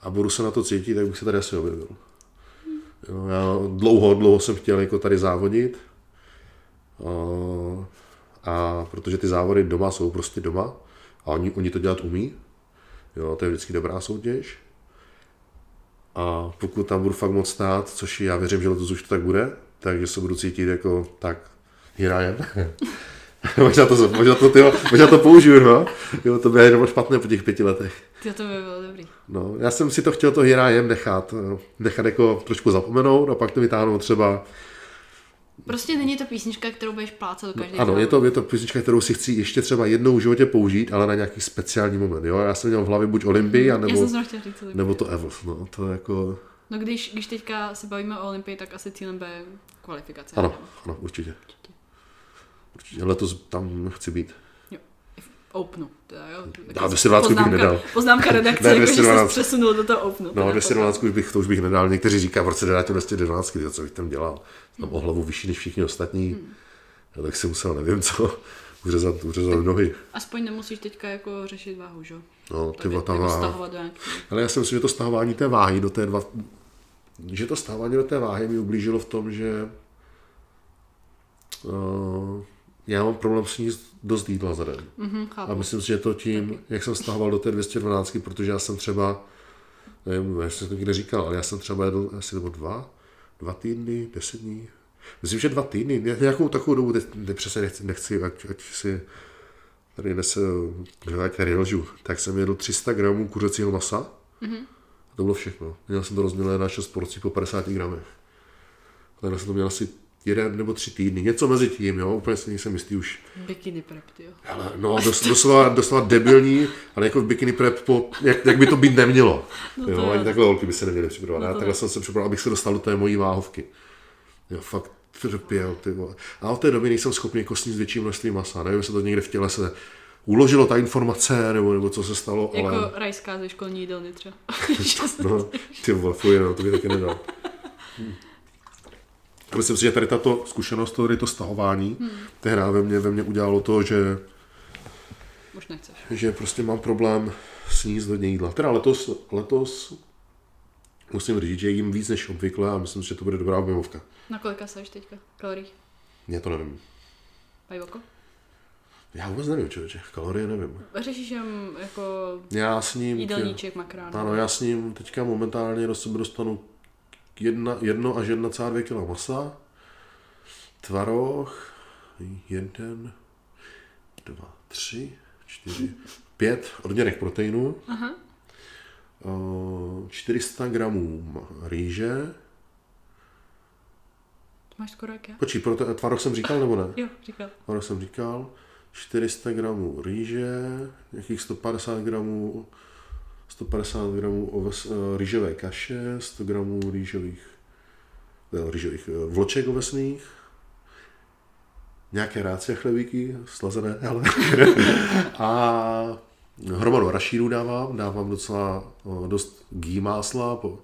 a budu se na to cítit, tak bych se tady asi objevil. Já dlouho, dlouho jsem chtěl jako tady závodit a, a protože ty závody doma jsou prostě doma a oni, oni to dělat umí, jo, to je vždycky dobrá soutěž a pokud tam budu fakt moc stát, což já věřím, že letos už to tak bude, takže se budu cítit jako tak, here I am. Možná to, možná to, tyho, možná to použiju, no. Jo, to by bylo špatné po těch pěti letech. Jo, to by bylo dobrý. No, já jsem si to chtěl to here I am nechat, nechat jako trošku zapomenout a pak to vytáhnout třeba. Prostě není to písnička, kterou budeš plácat do každé. No, ano, je to, je to písnička, kterou si chci ještě třeba jednou v životě použít, ale na nějaký speciální moment, jo. Já jsem měl v hlavě buď Olympii, anebo, nebo to Evos, no. To jako... No když, když teďka se bavíme o Olympii, tak asi cílem bude kvalifikace. Ano, ano, určitě. určitě. Určitě. Letos tam chci být. Jo, v Openu. Teda, jo. Já dvacet dvanáct bych nedal. Poznámka redakce, ne, jako, že se přesunul do toho Openu. No, dvacet dvanáct už bych, to už bych nedal. Někteří říkají v roce dvacet dvanáct, to co bych tam dělal. Tam hmm. o hlavu vyšší než všichni ostatní. Hmm. No, tak jsem musel, nevím co, uřezat, uřezat nohy. Aspoň nemusíš teďka jako řešit váhu, že? No, ty vata váha. Ale já si myslím, že to stahování té váhy do té dva... že to stahování do té váhy mi ublížilo v tom, že uh, já mám problém sníst dost jídla za den. Mm-hmm, a myslím si, že to tím, jak jsem stahoval do té dvě stě dvanáct, protože já jsem třeba, nevím, jak jsem to nikde říkal, ale já jsem třeba jedl asi nebo dva, dva týdny, deset dní. Myslím, že dva týdny, nějakou takovou dobu, teď přesně nechci, nechci ať, ať si tady nese, ať tady lžu, tak jsem jedl tři sta gramů kuřecího masa. Mm-hmm. A to bylo všechno. Měl jsem to rozdělené na šest porcí po padesáti gramech. Takže jsem to měl asi jeden nebo tři týdny, něco mezi tím, jo, úplně si nejsem jistý už. Bikini prep, tyjo. Hele, no, dos, doslova, doslova debilní, ale jako bikini prep, po, jak, jak by to být nemělo. No jo, ani takové holky by se neměly připravovat. No já takhle jsem se připravoval, abych se dostal do té mojí váhovky. Jo, fakt trpěl, ty vole. A od té doby nejsem schopný jako sníst větší množství masa, nevím, jestli to někde v těle se uložilo ta informace, nebo, nebo co se stalo, jako ale... Jako rajská ze školní jídelny třeba. No, ty vole, fuj, no, to by taky nedal. Hm. Myslím si, že tady tato zkušenost, tady to stahování, hmm. tehdy ve mně, ve mně udělalo to, že, už nechceš. Že prostě mám problém sníst hodně jídla. Teda letos, letos musím říct, že jím víc než obvykle a myslím si, že to bude dobrá objemovka. Na kolika seš teďka kalorií? Já to nevím. Pajvoko? Já vůbec nevím, člověče, kalorie nevím. Řešíš jen jako já s ním, jídelníček makránu? Ano, já s ním teďka momentálně do sebe dostanu Jedna, jedno až jedna celá dvě kila masa, tvaroh, jeden, dva, tři, čtyři, pět odměrných proteinů, aha. čtyři sta gramů rýže. To máš skoro jak já? Počkej, prote- tvaroh jsem říkal nebo ne? Jo, říkal. Tvaroh jsem říkal, čtyři sta gramů rýže, nějakých sto padesát gramů sto padesát gramů oves- rýžové kaše, sto gramů rýžových, ne, rýžových vloček ovesných, nějaké rácie chlebíky, slazené, ale... a hromadu arašíru dávám, dávám docela dost ghee másla, po,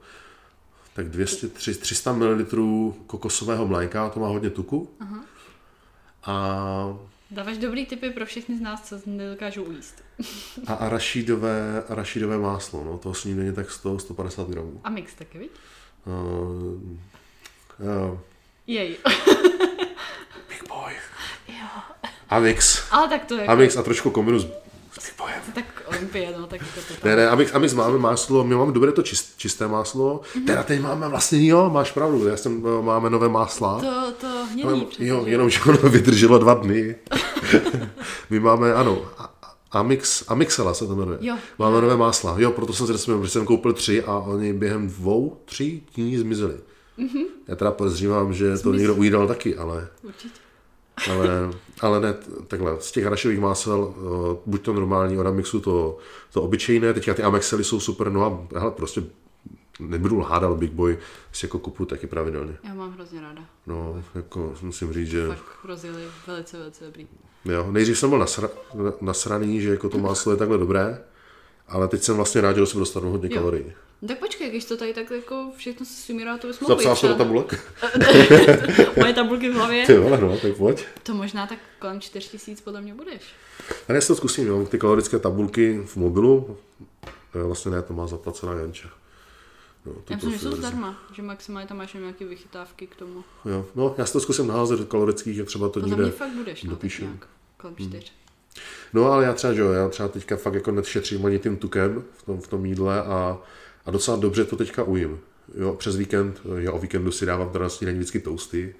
tak dvě stě, tři sta mililitrů kokosového mléka, to má hodně tuku. Aha. A... Dáváš dobrý tipy pro všechny z nás, co nedokážou ujíst. A arašídové, arašídové máslo, no, toho sním není tak sto až sto padesát gramů. A mix taky, viď? Uh, uh. Jej. Big boy. Jo. A mix. Ale tak to je. A mix a trošku kombinu s Big boyem. Tak Olympie, no, tak to to. Ne, ne, a mix, a mix máme máslo, my máme dobré to čist, čisté máslo, mm-hmm. teda teď máme vlastně, jo, máš pravdu, já jsem, máme nové másla. To, to hnědí. Jo, jenom, že ono vydrželo dva dny. My máme, ano, Amix, Amixela se to jmenuje. Jo. Máme nové másla. Jo, proto jsem se jsem, jsem koupil tři a oni během dvou, tří dní zmizeli. Mm-hmm. Já teda podezřívám, že Zmizli. To někdo ujídal taky, ale... Určitě. Ale, ale ne, takhle, z těch arašových másel, buď to normální od Amixu, to, to obyčejné, teďka ty Amixely jsou super, no a hele, prostě nebudu lhát, ale Big Boy si jako kupuju taky pravidelně. Já mám hrozně ráda. No, jako musím říct, že... Fakt rozjeli, velice, velice dobrý. Jo, nejdřív jsem byl nasra, nasraný, že jako to máslo je takhle dobré, ale teď jsem vlastně rád, že se dostanu hodně kalorií. Tak počkej, když to tady tak jako všechno se sumírá, to bys mohl být. Zapsal jsem do tabulek? Moje tabulky v hlavě. Ty vole, no, tak pojď. To možná tak kolem čtyři tisíce podle mě budeš. A já si to zkusím, jo, ty kalorické tabulky v mobilu, vlastně ne, to má zaplacená Janča. No, to já myslím, že jsou zdarma, že maximálně tam máš nějaké vychytávky k tomu. Jo, no, já si to zkusím naházet do kalorických, jak třeba to, to někde dopíšu. To za mě fakt budeš, no, tak nějak, kolem čtyř. Hmm. No, ale já třeba, že jo, já třeba teďka fakt jako nešetřím ani tím tukem v tom, v tom jídle a, a docela dobře to teďka ujím. Jo, přes víkend, já o víkendu si dávám teda na snídaní vždycky toasty,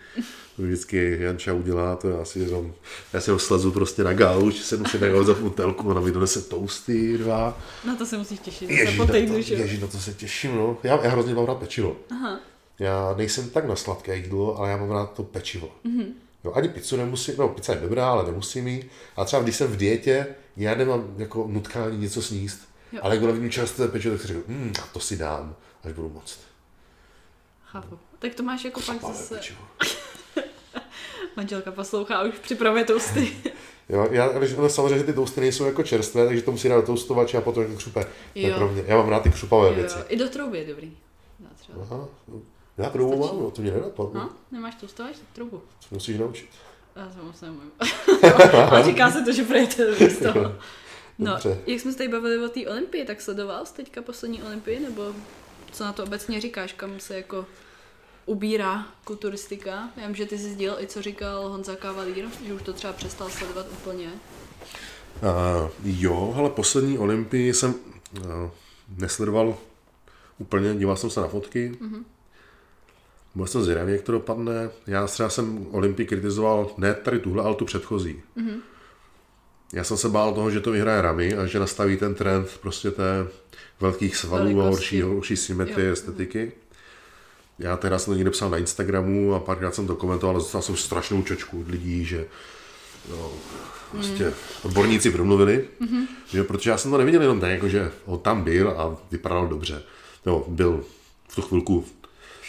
vždycky Janča udělá, to já si, tam, já si ho slezu prostě na gauč, sednu si na gauč, zapnu telku, ona mi donese toasty dva. Na to se musíš těšit. Ježíš, na, ježí, na to se těším, no. Já, já hrozně mám rád pečivo. Aha. Já nejsem tak na sladké jídlo, ale já mám rád to pečivo. Mm-hmm. Jo, ani pizzu nemusím, no pizza je dobrá, ale nemusím jí. A třeba když jsem v dietě, já nemám jako nutkání něco sníst, jo. Ale jak budu vidím časté pečivo, tak si řeknu, hm, to si dám, až budu moct. Chápu. Tak to máš jako pak zase... Manželka poslouchá a už připravuje toasty. Jo, já, ale samozřejmě ty toasty nejsou jako čerstvé, takže to musí dát do toastovače a potom jako křupe. Já mám rád ty křupavé jo, věci. Jo. I do trouby je dobrý. Já, Aha, já troubu mám, no, to mě nenapadlo. No, nemáš toastovač, tak troubu. To musíš naučit. Já se moc nemůžu. Ale říká se to, že prejete z toho. No, dobře. Jak jsme se tady bavili o té olympii, tak sledoval jsi teďka poslední olympii, nebo... Co na to obecně říkáš, kam se jako ubírá kulturistika? Já vím, že ty jsi sdílel i co říkal Honza Kavalír, že už to třeba přestal sledovat úplně. Uh, jo, ale poslední olympii jsem uh, nesledoval úplně, díval jsem se na fotky. Uh-huh. Byl jsem zvědavý, jak to dopadne. Já třeba jsem olympii kritizoval ne tady tuhle, ale tu předchozí. Uh-huh. Já jsem se bál toho, že to vyhraje Rami a že nastaví ten trend prostě té velkých svalů velikosti. A horší, horší symetrie, jo. Estetiky. Já teda jsem to někde psal na Instagramu a párkrát jsem to komentoval, dostal jsem strašnou čočku od lidí, že no, prostě mm. odborníci promluvili, mm-hmm. že, protože já jsem to neviděl jenom tak, jako že on tam byl a vypadal dobře. No, byl v tu chvilku,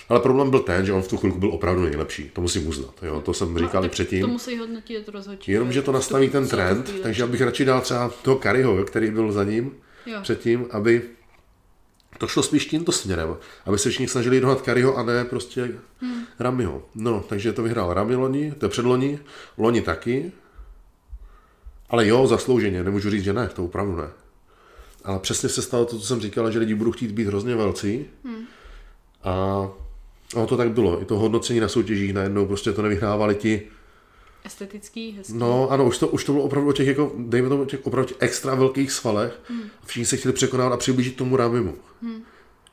ale problém byl ten, že on v tu chvilku byl opravdu nejlepší, to musím uznat, jo, to jsem říkal no, i předtím. To musí hodnotit rozhodčí. Jenomže to nastaví to ten trend, takže já bych radši dal třeba toho Kariho, který byl za ním, jo. Předtím, aby to šlo spíš tímto směrem, aby se všichni snažili dohnat Kariho a ne prostě hmm. Ramiho. No, takže to vyhrál Rami loni, to je předloni, loni taky, ale jo, zaslouženě, nemůžu říct, že ne, to opravdu ne. Ale přesně se stalo to, co jsem říkal, že lidi budou chtít být hrozně velcí hmm. a no to tak bylo, i to hodnocení na soutěžích najednou, prostě to nevyhrávali ti... Estetický, hezký. No ano, už to, už to bylo opravdu o těch, jako, dejme tomu, těch opravdu extra velkých svalech hmm. a všichni se chtěli překonávat a přiblížit tomu Ramimu. Hmm.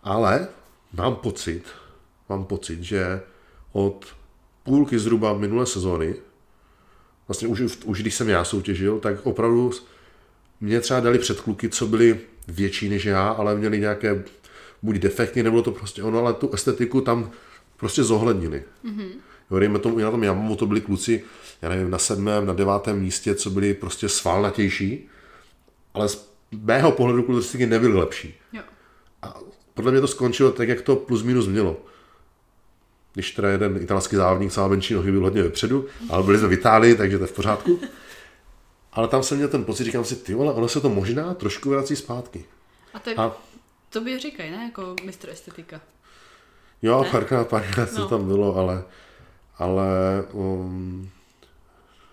Ale mám pocit, mám pocit, že od půlky zhruba minulé sezóny, vlastně už, už když jsem já soutěžil, tak opravdu mě třeba dali před kluky, co byli větší než já, ale měli nějaké... buď defektní, nebylo to prostě ono, ale tu estetiku tam prostě zohlednili. Mm-hmm. Jo, dejme tomu, já tam, já mám, to byli kluci, já nevím, na sedmém, na devátém místě, co byli prostě svalnatější, ale z mého pohledu kulturistiky nebyli lepší. Jo. A podle mě to skončilo tak, jak to plus minus mělo. Když teda jeden italský závodník s menší nohy byl hodně vepředu, ale byli jsme v Itálii, takže to je v pořádku. Ale tam jsem měl ten pocit, říkám si, ty vole, ono se to možná trošku vrací zpátky. A to je... A to by říkají, ne? Jako mistr estetika. Jo, párkrát, párkrát no. Co tam bylo, ale, ale um,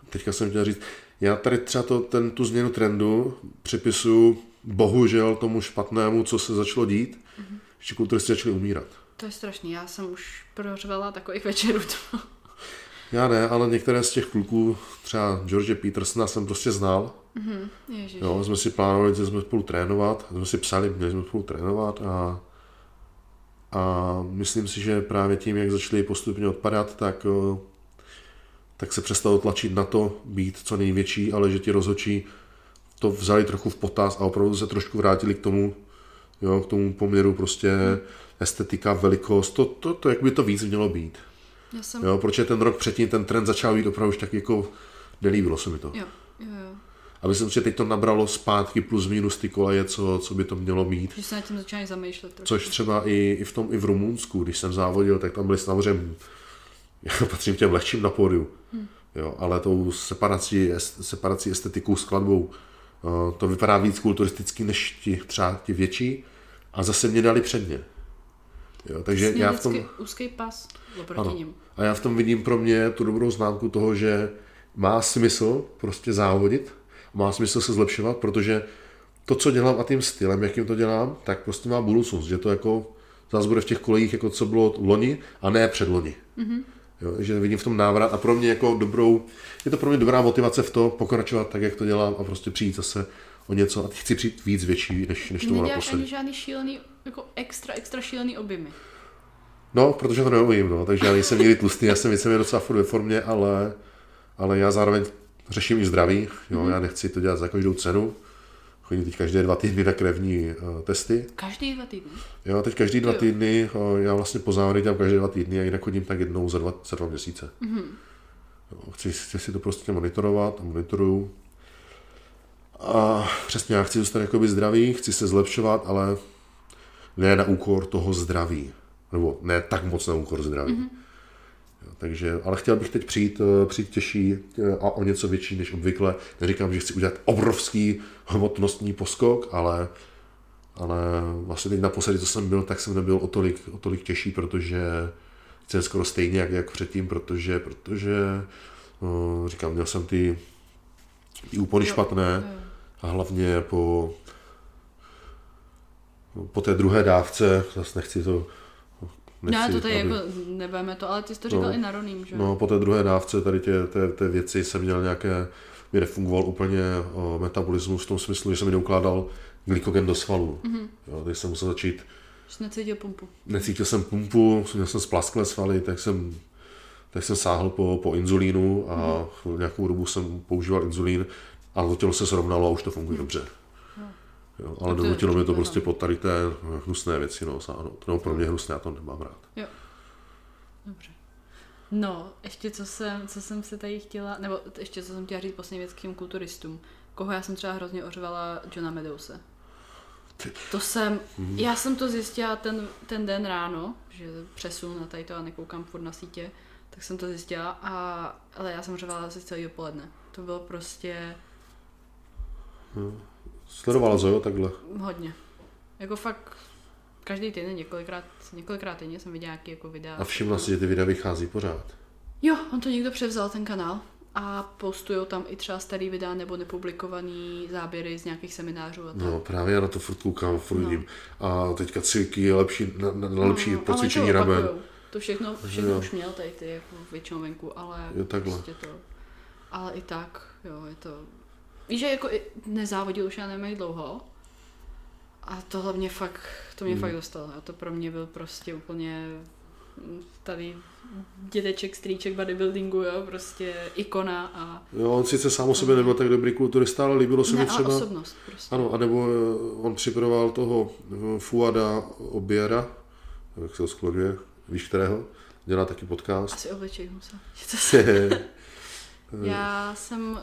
teďka jsem chtěl říct, já tady třeba to, ten, tu změnu trendu připisuju bohužel tomu špatnému, co se začalo dít, mm-hmm. že kulturisti začali umírat. To je strašný, já jsem už prohřvala takových večerů to. Já ne, ale některé z těch kluků, třeba George Petersona jsem prostě znal. Mm-hmm. Jo, jsme si plánovali, že jsme spolu trénovat, jsme si psali, měli jsme spolu trénovat a, a myslím si, že právě tím, jak začali postupně odpadat, tak, tak se přestalo tlačit na to být co největší, ale že ti rozhodčí to vzali trochu v potaz a opravdu se trošku vrátili k tomu, jo, k tomu poměru prostě estetika, velikost, to, to, to jak by to víc mělo být. Já jsem... Jo, protože ten rok předtím ten trend začal být opravdu už tak jako nelíbilo se mi to. Jo, jo, jo. A myslím, že teď to nabralo zpátky plus minus ty koleje, co, co by to mělo mít. Že se na tím začínají zamýšlet. Trošku. Což třeba i, i v tom, i v Rumunsku, když jsem závodil, tak tam byli samozřejmě, já patřím těm lehčím na pódiu, hmm. jo, ale tou separací, separací estetikou skladbou, to vypadá víc kulturisticky, než ti třeba ti větší a zase mě dali předně. Jo, takže já v tom... úzký pas oproti nim. A já v tom vidím pro mě tu dobrou známku toho, že má smysl prostě závodit, má smysl se zlepšovat, protože to, co dělám a tím stylem, jakým to dělám, tak prostě má budoucnost, že to jako zase bude v těch kolejích, jako co bylo loni a ne předloni. Mm-hmm. Jo, že vidím v tom návrat a pro mě jako dobrou, je to pro mě dobrá motivace v to pokračovat tak, jak to dělám a prostě přijít zase o něco a chci přijít víc větší, než, než to bylo naposledy. Neděláš ani žádný šílený, jako extra, extra šílený objemy. No, protože to neumím, no, takže já nejsem nikdy tlustý, já jsem víceméně docela furt ve formě, ale, ale já zároveň řeším i zdraví, jo, mm-hmm. já nechci to dělat za každou cenu. Chodím teď každé dva týdny na krevní uh, testy. Každý dva týdny? Jo, teď každý dva jo. týdny, uh, já vlastně po závěry dělám každé dva týdny a jinak chodím tak jednou za dva, za dva měsíce. Mm-hmm. Jo, chci, chci si to prostě monitorovat a monitoruju. A přesně, já chci zůstat jakoby zdravý, chci se zlepšovat, ale ne na úkor toho zdraví. Nebo ne tak moc na úkor zdraví. Mm-hmm. Jo, takže, ale chtěl bych teď přijít, přijít těžší a o něco větší než obvykle. Neříkám, že chci udělat obrovský hmotnostní poskok, ale, ale vlastně teď naposledy, co jsem byl, tak jsem nebyl o tolik, o tolik těžší, protože jsem skoro stejně jak, jak předtím, protože, protože no, říkám, měl jsem ty, ty úpony jo, špatné jo. a hlavně po, po té druhé dávce, zase nechci to Nechci, no, to tady aby... jako nebudeme to, ale ty jsi to říkal no, i na Roním, že? No, po té druhé dávce tady tě, té, té věci jsem měl nějaké, mi nefungoval úplně o, metabolismus v tom smyslu, že jsem mi neukládal glykogen do svalů. Mm-hmm. Jo, teď jsem musel začít... Jsi necítil pumpu. Necítil jsem pumpu, měl jsem splasklé svaly, tak jsem, tak jsem sáhl po, po inzulínu a mm-hmm. nějakou dobu jsem používal inzulín a to tělo se srovnalo a už to funguje mm-hmm. dobře. Jo, ale donutilo mě to prostě pod tady té hnusné věci, no, sáhnout. No, pro mě hnusné, já to nemám rád. Jo. Dobře. No, ještě co jsem, co jsem se tady chtěla, nebo ještě co jsem chtěla říct poslední věc k těm kulturistům. Koho já jsem třeba hrozně ořvala Johna Meadowse. To jsem, hmm. já jsem to zjistila ten, ten den ráno, že přesun na tady to a nekoukám furt na sítě, tak jsem to zjistila, a, ale já jsem řvala asi celý dopoledne. To bylo prostě... Hmm. Sledovala to, jo, takhle? Hodně. Jako fakt každý týden, několikrát, několikrát týdně jsem viděla nějaký jako videa. A všimla si, že ty videa vychází pořád? Jo, on to někdo převzal, ten kanál. A postujou tam i třeba starý videa nebo nepublikovaný záběry z nějakých seminářů. A no právě, já na to furt koukám, furt vidím. No. A teďka cviky, lepší, na, na, na lepší no, no, procvičení ramen. To všechno, všechno už měl tady ty jako většinou venku, ale jo, prostě to. Ale i tak, jo, je to... Víš, že jako nezávodil už já nemají dlouho a to hlavně fakt, to mě hmm. fakt dostalo a to pro mě byl prostě úplně tady dědeček, strýček bodybuildingu, jo, prostě ikona a... Jo, on sice sám o sobě nebyl tak dobrý kulturista, ale líbilo se mi třeba... Ne, osobnost prostě. Ano, anebo on připravoval toho Fuada Oběra, jak se ho skloňuje, víš kterého, dělá taky podcast. Asi obličej musel. Já jsem uh,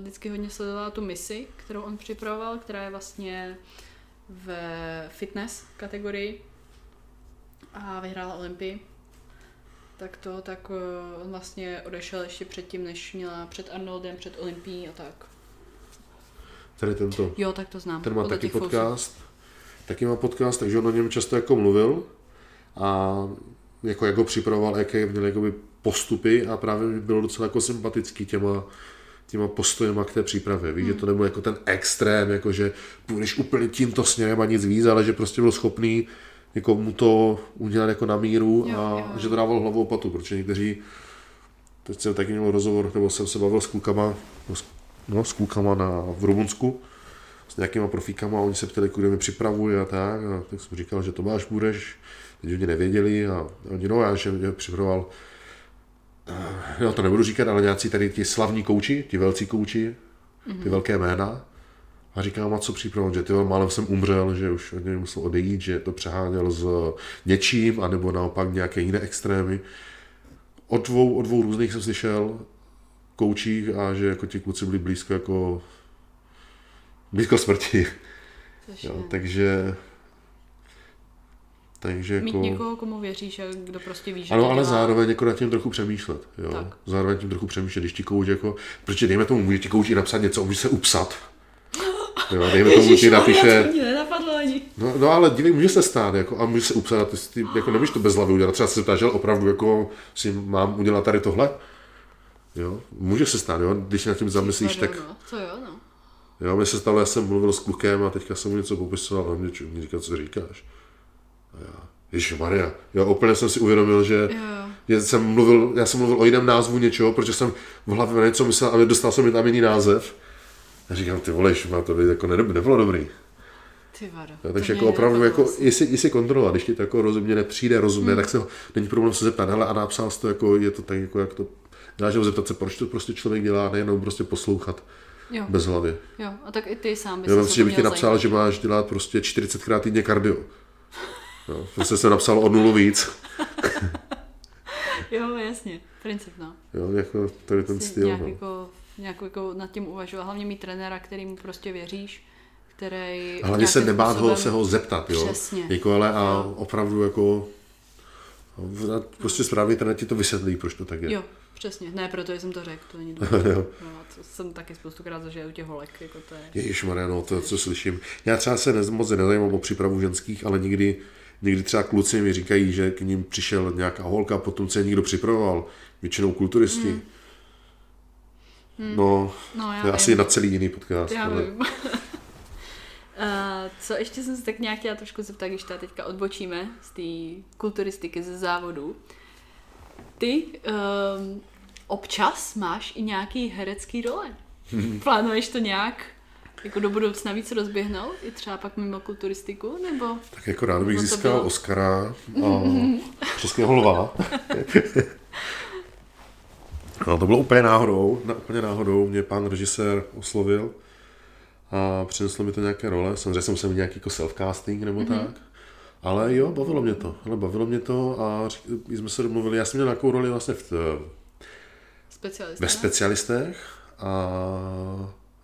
vždycky hodně sledovala tu misi, kterou on připravoval, která je vlastně v fitness kategorii a vyhrála Olympii. Tak to, tak uh, on vlastně odešel ještě předtím, než měla před Arnoldem, před Olympií a tak. Tady tento. Jo, tak to znám. Ten má taky podcast, fousů. taky má podcast, takže on o něm často jako mluvil a jako, jako připravoval, jaké měl jakoby postupy a právě mi bylo docela jako sympatický těma, těma postojema k té přípravě. Víš, hmm. že to nebylo jako ten extrém, jako že půjdeš úplně tímto směrem a nic víc, ale že prostě byl schopný jako mu to udělat jako na míru jo, a jo. že to dával hlavou patu, protože někteří, teď jsem taky měl rozhovor, nebo jsem se bavil s klukama, no, s klukama na, v Rumunsku, s nějakýma profíkama, oni se ptali, kdo mi připravuje a tak, a tak jsem říkal, že Tomáš Bureš, teď oni nevěděli a oni no, já že mě připravoval. No, to nebudu říkat, ale nějací tady ti slavní kouči, ti velcí kouči, ty velké jména. A říkám, a co připravil, že ty málem jsem umřel, že už od něj musel odejít, že to přeháněl s něčím, anebo naopak nějaké jiné extrémy. O dvou, o dvou různých jsem slyšel koučích a že jako ti kluci byli blízko jako blízko smrti. Jo, takže... Takže mít jako... někoho, komu věříš a kdo prostě ví, že ano, ale dělá... zároveň jako nad tím trochu přemýšlet. Jo. Zároveň tím trochu přemýšlet, když ti kouč jako... Protože dejme tomu, může ti kouč i napsat něco, může se upsat. Jo, dejme Ježiš, tomu, ti napíše... To mě nenapadlo ani. No, no ale dívej, může se stát jako, a může se upsat. Ty, ty jako nemůžeš to bez hlavy udělat. Třeba se ptáš, opravdu jako si mám udělat tady tohle. Jo, může se stát, jo, když nad tím zamyslíš, tak... No. To jo, no. Jo, mně se stalo, já jsem mluvil s klukem a teďka jsem mu něco popisoval a mě, mě říkal, co říkáš. Ježišmarja, já úplně jsem si uvědomil, že, že jsem mluvil, já jsem mluvil o jiném názvu něčeho, protože jsem v hlavě něco myslel a dostal jsem mi tam jiný název. A říkám, ty vole, má to jako ne, nebylo dobrý. No, takže jako opravdu, jako, jestli, jestli kontrola, když ti to jako rozumně nepřijde, rozumně, hmm. tak se ho, není problém se zeptat, ale a napsal jsi to, jako, je to tak, jako, jak to, dáš ho zeptat se, proč to prostě člověk dělá, nejenom prostě poslouchat jo. bez hlavy. Jo, a tak i ty sám bys se měl zajímat. Já bych ti napsal, že máš dělat prostě čtyřicetkrát týdně kardio. No, prostě jsem napsal o nulu víc. Jo, jasně, princip, no. Jo, jako, to je ten Jsi styl, nějak no. Jako, nějak jako nad tím uvažovat, hlavně mít trenéra, kterým prostě věříš. A hlavně se nebát ho, se ho zeptat, jo. Přesně. Jako, ale a opravdu jako prostě správně trenér ti to vysvětlí, proč to tak je. Jo, přesně. Ne, protože jsem to řekl, to není dobré. No, jsem taky spoustukrát zažil u těch holek, jako to je. Ježišmarja, no, to co slyším. Já třeba se nez, moc nezajímám o přípravu ženských, ale nikdy, nikdy třeba kluci mi říkají, že k ním přišel nějaká holka, potom se někdo připravoval, většinou kulturisti. Hmm. Hmm. No, no to je asi na celý jiný podcast. Já ale... vím. Uh, co ještě jsem se tak nějak chtěla trošku zeptat, když ta teďka odbočíme z té kulturistiky ze závodu. Ty um, občas máš i nějaký herecký role. Plánuješ to nějak jako do budoucna víc rozběhnout? I třeba pak mimo kulturistiku? Nebo? Tak jako rád bych získal bylo... Oscara a Českého lva. No, to bylo úplně náhodou. Na, úplně náhodou mě pan režisér oslovil a přineslo mi to nějaké role, samozřejmě jsem měl nějaký jako self-casting nebo mm-hmm. tak, ale jo, bavilo mě to, ale bavilo mě to a řík, jsme se domluvili, já jsem měl nějakou roli vlastně v, ve specialistech a,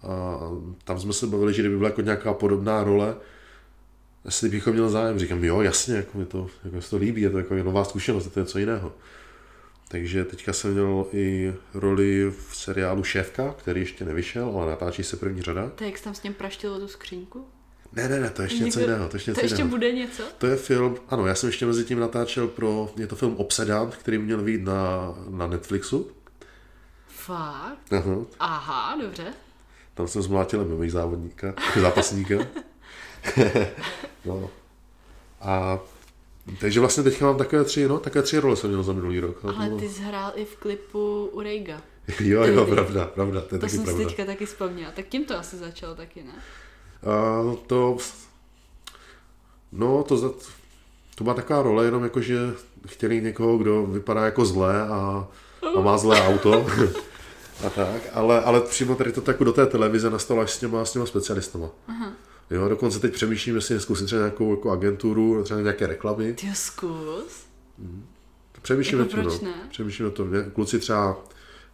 a tam jsme se bavili, že kdyby byla jako nějaká podobná role, jestli bychom měl zájem, říkám jo, jasně, jako mi to, jako se to líbí, je to jako nová zkušenost, je to něco jiného. Takže teďka jsem měl i roli v seriálu Šéfka, který ještě nevyšel, ale natáčí se první řada. To jak tam s ním praštilo tu skřínku? Ne, ne, ne, to je ještě něco jiného. To ještě, to ještě jiného. Bude něco? To je film, ano, já jsem ještě mezi tím natáčel pro, je to film Obsedant, který měl vyjít na, na Netflixu. Fakt? Aha. Aha, dobře. Tam jsem zmlátil mimo závodníka, zápasníka. No. A... Takže vlastně teďka mám takové tři, no, takové tři role jsem měl za minulý rok. Ale ty jsi hrál i v klipu u Reiga. Jo, jo, pravda, pravda, to je to taky pravda. To jsem si teďka taky vzpomněla, tak tím to asi začalo taky, ne? Uh, to, no, to, to má taková role, jenom jako, že chtěli někoho, kdo vypadá jako zlé a, a má zlé auto. A tak, ale, ale přímo tady to tak do té televize nastalo až s těma, s těma specialistama. Aha. Jo, dokonce teď přemýšlím, jestli neskusit třeba nějakou jako agenturu, třeba nějaké reklamy. Ty zkus. Přemýšlím jako proč ne? Přemýšlím o tom. Kluci třeba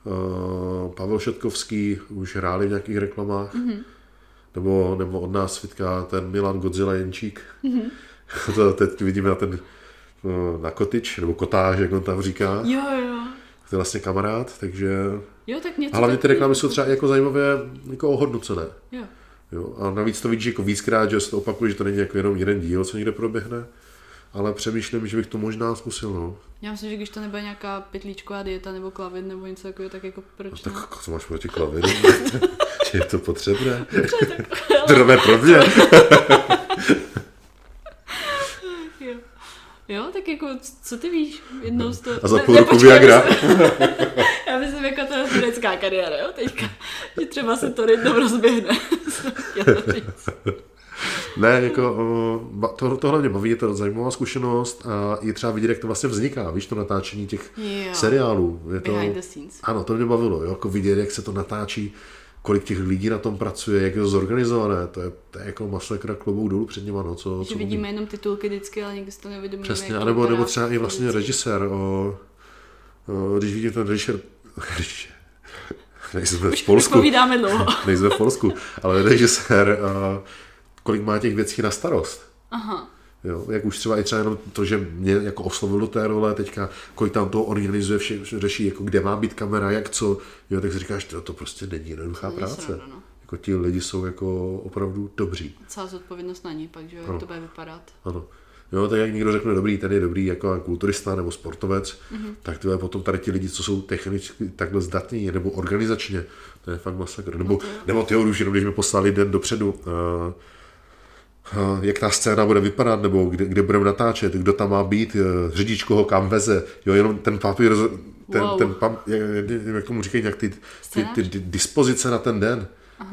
uh, Pavel Šetkovský už hráli v nějakých reklamách. Mm-hmm. Nebo, nebo od nás svědká ten Milan Godzila Jenčík. Mm-hmm. To teď vidíme na ten uh, na kotič, nebo kotáž, jak on tam říká. Jo, jo. To je vlastně kamarád, takže... Jo, tak něco... Hlavně ty reklamy jsou třeba jako zajímavé, jako ohodnocené. Jo. Jo, a navíc to vidíš jako víckrát, že se to opakuje, že to není jako jenom jeden díl, co někde proběhne, ale přemýšlím, že bych to možná zkusil. No. Já myslím, že když to nebude nějaká pytlíčková dieta nebo klavin nebo něco takového, tak jako proč no, ne? Tak co máš proti klavinu? Je to potřebné? Drvé pro mě. Jo. Jo, tak jako, co ty víš? Jednou z toho... A za půl roku Viagra. Já myslím, jako to je turecká kariéra, jo, teďka. Že třeba se to jednou rozběhne. Ne, jako, to, to hlavně baví, je to zajímavá zkušenost a i třeba vidět, jak to vlastně vzniká, víš, to natáčení těch jo. seriálů. Je to, behind the scenes. Ano, to mě bavilo, jo, jako vidět, jak se to natáčí, kolik těch lidí na tom pracuje, jak je to zorganizované, to je, to je jako masakra, klobouk dolů před něma, no, co... Že co vidíme jenom titulky vždycky, ale někdy se to nevědomíme. Přesně, anebo, nebo třeba i vlastně režisér, o, o, když vidím ten režisér, nejsme v Polsku, nejsme v Polsku, ale režisér, a kolik má těch věcí na starost. Aha. Jo, jak už třeba i třeba jenom to, že mě jako oslovil do té role, teďka kolik tam toho organizuje, vše, řeší, jako kde má být kamera, jak co, jo, tak si říkáš, to, to prostě není jednoduchá není práce. Sradu, no. Jako ti lidi jsou jako opravdu dobří. Celá zodpovědnost na ní pak, že jo, jak to bude vypadat. Ano. Jo, tak jak někdo řekne, dobrý, ten je dobrý jako kulturista nebo sportovec, mm-hmm. tak tyhle potom tady ti lidi, co jsou technicky takhle zdatní, nebo organizačně, to je fakt masakr. Nebo, no nebo ty už jenom, když mi poslali den dopředu, uh, uh, jak ta scéna bude vypadat, nebo kde, kde budeme natáčet, kdo tam má být, uh, řidič koho kam veze, jo, jenom ten papír, ten, wow. ten pam, jak, jak tomu říkají, jak ty, ty, ty, ty dispozice na ten den,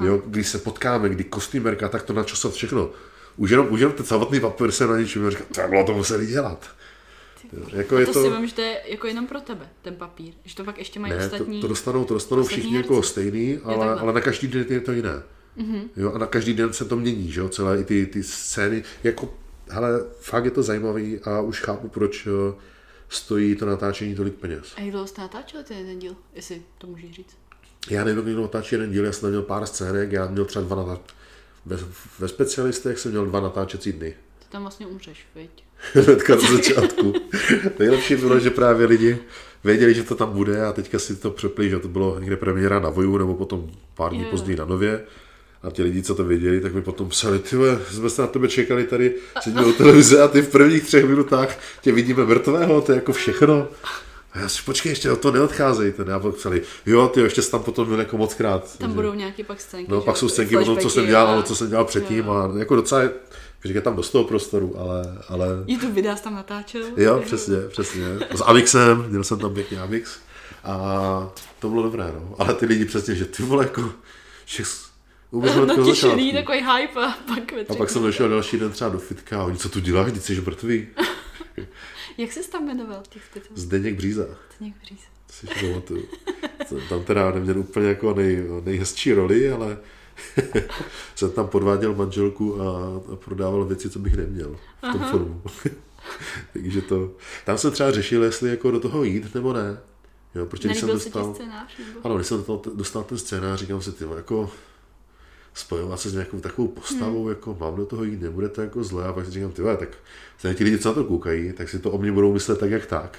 jo, když se potkáme, kdy kostýmerka, tak to načasovat všechno. už jenom, už jenom ten samotný papír se na něčím říká, takhle to museli dělat. Jako je to, to si vím, že to je jako jenom pro tebe, ten papír, že to pak ještě mají ne, ostatní. Ne, to, to dostanou, to dostanou všichni jako stejný, ale, ale na každý den je to jiné. Mm-hmm. Jo, a na každý den se to mění, že jo, celé i ty, ty scény, jako, hele, fakt je to zajímavý a už chápu, proč stojí to natáčení tolik peněz. A jak dlouho jste natáčel ten jeden díl, jestli to můžeš říct? Já nevím, kdy natáčí jeden díl, já jsem měl pár scének, já měl třeba dva natáčení, ve, ve specialistech jsem měl dva natáčecí dny. Ty tam vlastně umřeš, viď? Hnedka na začátku. Nejlepší bylo, že právě lidi věděli, že to tam bude a teďka si to přeplí, že to bylo někde premiéra na Voju nebo potom pár dní později na Nově. A ti lidi, co to věděli, tak mi potom psali, ty jsme se na tebe čekali tady, sedíme u televize a ty v prvních třech minutách tě vidíme mrtvého, to je jako všechno. A já si počkej, ještě o to neodcházejte. A pak psali, jo, ty ještě jsi tam potom byl jako moc krát. Tam že? Budou nějaké pak scénky. No, pak jsou scénky o tom, co jsem dělal, a... co jsem dělal předtím jo. A jako docela, říkám, tam dost toho prostoru, ale... ale... YouTube videa jsi tam natáčel. Jo, přesně, přesně. S Amixem, měl jsem tam pěkně Amix a to bylo dobré, no. Ale ty lidi přesně, že ty vole, jako... No těšený, takový hype a pak večer. A pak jsem došel další den třeba do fitka a oni, co tu děláš, vždyť jsi mrtvý. Jak jsi tam jmenoval těch titulů? Zdeněk Bříza. Zdeněk Bříza. To si pamatuju. Tam teda neměl úplně jako nej, nejhezčí roli, ale jsem tam podváděl manželku a, a prodával věci, co bych neměl v tom filmu. Takže to... Tam jsem třeba řešil, jestli jako do toho jít nebo ne. Jo, protože když jsem dostal... Scénář, ano, když jsem dostal, dostal ten scénář, říkám si, ty jako... spojovat se s nějakou takovou postavou, hmm. jako mám do toho jít, nebude to jako zlé. A pak si říkám, tyhle, tak se ti lidi, co na to koukají, tak si to o mě budou myslet tak, jak tak.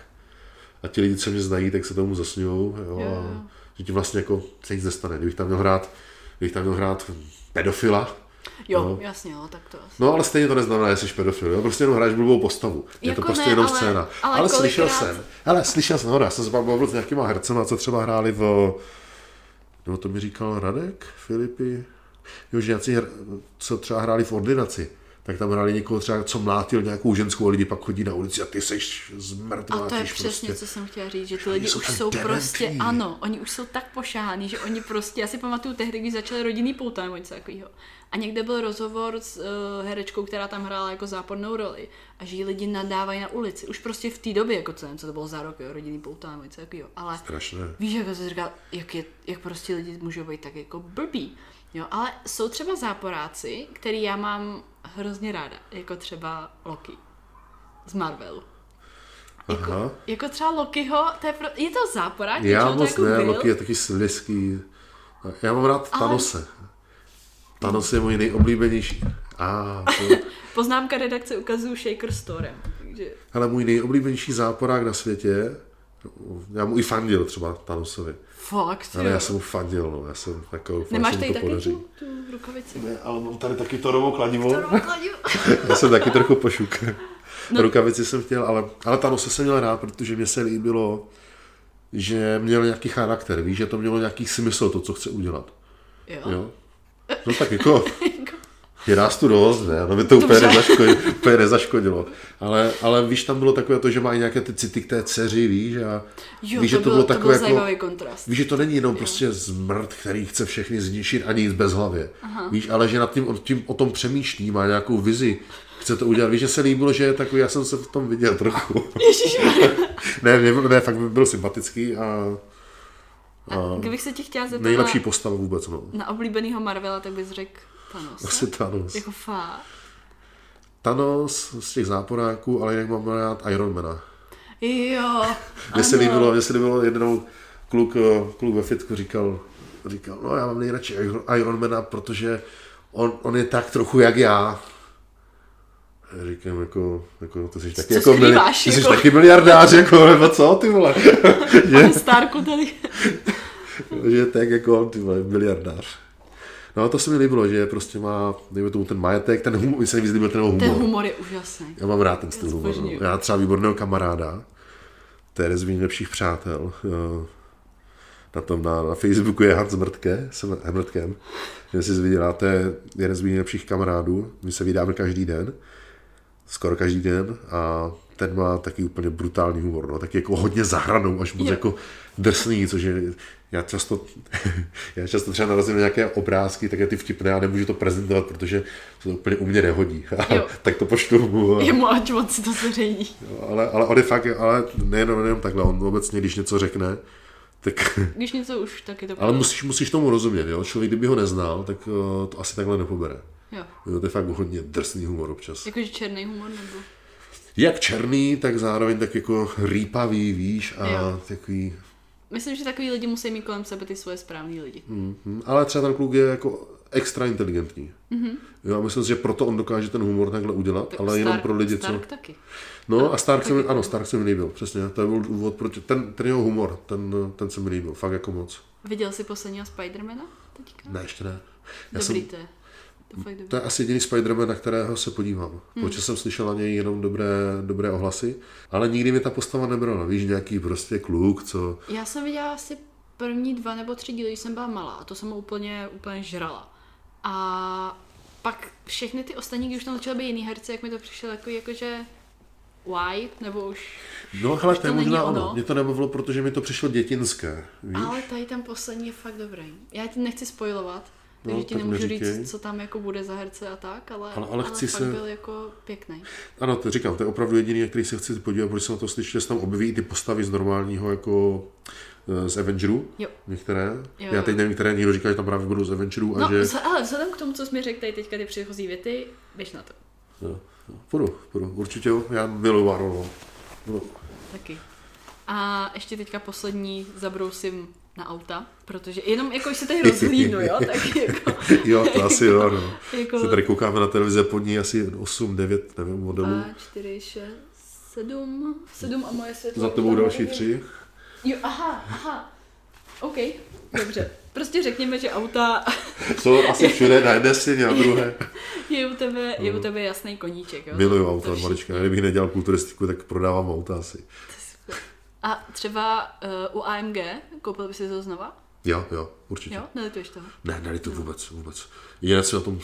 A ti lidi, co mě znají, tak se tomu zasňujou. Jo, yeah. A že ti vlastně jako se nic nestane. Kdybych tam měl hrát, kdybych tam měl hrát pedofila. Jo, no. Jasně, jo, tak to asi. No, ale stejně to neznamená, že jsi pedofil, jo, prostě jenom hráš blbou postavu. Je jako to prostě ne, jenom ale, scéna. Ale, ale slyšel krát... jsem, ale slyšel jsem, hoda, jsem se bavil s nějakýma hercema, co třeba hráli v... No, to mi říkal Radek Filipy. Jo, že nějací, co třeba hráli v ordinaci, tak tam hráli někoho třeba, co mlátil nějakou ženskou a lidi pak chodí na ulici a ty seš zmrtváčíš. A to je přesně, prostě. Co jsem chtěla říct, že ty lidi jsou už jsou dementní. Prostě, ano, oni už jsou tak pošáhaný, že oni prostě, já si pamatuju tehdy, když začaly rodinný pouta nebo něco takového. A někde byl rozhovor s uh, herečkou, která tam hrála jako zápornou roli a že ji lidi nadávají na ulici. Už prostě v té době, jako co nevím, co to bylo za rok, jo, rodinný pouta nebo něco takového. Ale strašné. Víš, jak se říká, jak, je, jak prostě lidi můžou být tak jako blbí. Jo, ale jsou třeba záporáci, který já mám hrozně ráda, jako třeba Loki z Marvelu. Jako, jako třeba Lokiho, to je, pro, je to záporák? Já moc jako ne, byl? Loki je taky sliský. Já mám rád Thanose. Ale... Thanos je můj nejoblíbenější. Ah, to... Poznámka redakce ukazuju Shaker Storem. Takže... Hele, můj nejoblíbenější záporák na světě, já mu i fandil třeba Thanosovi. Fakt, ale já jsem mu fandil, no. Já jsem takovou... Nemáš tady taky tu, tu rukavici? Ne, ale mám tady taky to rovou kladivo. Já jsem taky trochu pošuk. No. Rukavici jsem chtěl, ale, ale Thanose jsem měl rád, protože mě se líbilo, že měl nějaký charakter, víš, že to mělo nějaký smysl, to, co chce udělat. Jo. jo? No tak jako... Je nás tu dost, ne? No mi to úplně nezaškodilo, úplně nezaškodilo. Ale, ale víš, tam bylo takové to, že má nějaké ty city k té dceři, víš? A jo, víš, to, že to bylo, bylo takové to byl zajímavý jako, kontrast. Víš, že to není jenom jo. Prostě zmrt, který chce všechny zničit a nic bezhlavě. Aha. Víš, ale že nad tím, tím o tom přemýšlí, má nějakou vizi, chce to udělat. Víš, že se líbilo, že je takový, já jsem se v tom viděl trochu. ne, ne, ne, fakt byl sympatický a... a, a kdybych se ti chtěla zeptat nejlepší postava vůbec, no. Na oblíbenýho Marvela, tak bys řekl Thanos. Asi Thanos. Jako fá. Thanos z těch záporáků, ale jinak mám rád Ironmana. Jo, mě se líbilo, mě se líbilo jednou kluk, kluk ve fitku říkal, říkal, no já mám nejradši Ironmana, protože on, on je tak trochu jak já. A říkám, jako, jako, to jsi taky, jako, mili, jako? Jsi taky miliardář, jako, nebo co, ty vole. Ale Starku tady. Že tak, jako, ty vole, miliardář. No to se mi líbilo, že prostě má, nejme tomu ten majetek, ten humor, mi se nejvíc líbil ten humor. Ten humor je úžasný. Já mám rád ten styl humoru. No. Já třeba výborného kamaráda, to je jeden z mých nejlepších přátel, na tom na, na Facebooku je Hans Mertke, jsem Mertkem, že si zvidělá, to je jeden z mých nejlepších kamarádů, my se vydáme každý den, skoro každý den a ten má taky úplně brutální humor, no, taky jako hodně za hranou, až moc je. Jako drsný, což je, já často, já často třeba narazím na nějaké obrázky, také ty vtipné, a nemůžu to prezentovat, protože to úplně u mě nehodí. Tak to poštu mu. A... Jemu ať moc to zveřejní. Jo, ale, ale on je fakt, ale nejenom, nejenom takhle, on obecně, když něco řekne, tak... Když něco už, tak je to... Ale musíš, musíš tomu rozumět, jo? Člověk, kdyby ho neznal, tak uh, to asi takhle nepobere. Jo. Jo, to je fakt hodně drsný humor občas. Jakože černý humor nebo... Jak černý, tak zároveň tak jako rýpavý, víš, a jo. Takový... Myslím, že takový lidi musí mít kolem sebe ty svoje správný lidi. Mm-hmm. Ale třeba ten kluk je jako extra inteligentní. Mm-hmm. Jo, a myslím si, že proto on dokáže ten humor takhle udělat, tak ale Stark, jenom pro lidi, Stark co... taky. No a Stark se mi, ano, Stark se mi líbil, přesně, to byl důvod, proč ten, ten jeho humor, ten, ten se mi líbil, fakt jako moc. Viděl jsi posledního Spidermana teďka? Ne, ještě ne. Já dobrý jsem, to je. To, fakt to je asi jediný Spiderman, na kterého se podívám, hmm. protože jsem slyšel na něj jenom dobré, dobré ohlasy, ale nikdy mi ta postava nebrala, víš, nějaký prostě kluk, co... Já jsem viděla asi první dva nebo tři díly, když jsem byla malá a to jsem úplně, úplně žrala. A pak všechny ty ostatní, když už tam začaly být jiný herci, jak mi to přišlo jako, jakože... Why? Nebo už... No hele, to je možná ono. Ono. Mě to nebavilo, protože mi to přišlo dětinské. Víš? Ale tady ten poslední je fakt dobrý. Já ti nechci spoilovat, takže no, ti tak nemůžu neříkej. Říct, co tam jako bude za herce a tak, ale, ale, ale, ale fakt se... byl jako pěkný. Ano, to říkám, to je opravdu jediný, který se chci podívat, protože jsem na to slyšel, že se tam objeví i ty postavy z normálního jako... z Avengerů, jo. Některé. Jo. Já teď nevím, které někdo říká, že tam právě budou z Avengerů. No, že... ale vzhledem k tomu, co jsi mi řekl tady teďka ty předchozí věty, běž na to. Jo. Půjdu, půjdu. Určitě jo. Já miluji Marvel. Taky. A ještě teďka poslední zabrousím na auta, protože jenom jako se tady rozhlídnu, jo? Tak jako, jo, to asi jako, jo, no. Jako... Se tady koukáme na televize, pod ní asi osm, devět, nevím, modelů. dva, čtyři, šest, sedm, sedm a moje světlo. Za tebou další tři. Jo, aha, aha, OK, dobře. Prostě řekněme, že auta... Jsou asi všude, na jedné stěně, na druhé. Je, je, u tebe, je u tebe jasný koníček, jo? Miluju auta, malička. Kdybych nedělal kulturistiku, tak prodávám auta asi. A třeba uh, u A M G koupil bys si to znova? Jo, jo, určitě. Jo, nelituješ toho? Ne, nelituji no. vůbec, vůbec. Jediné si na tom...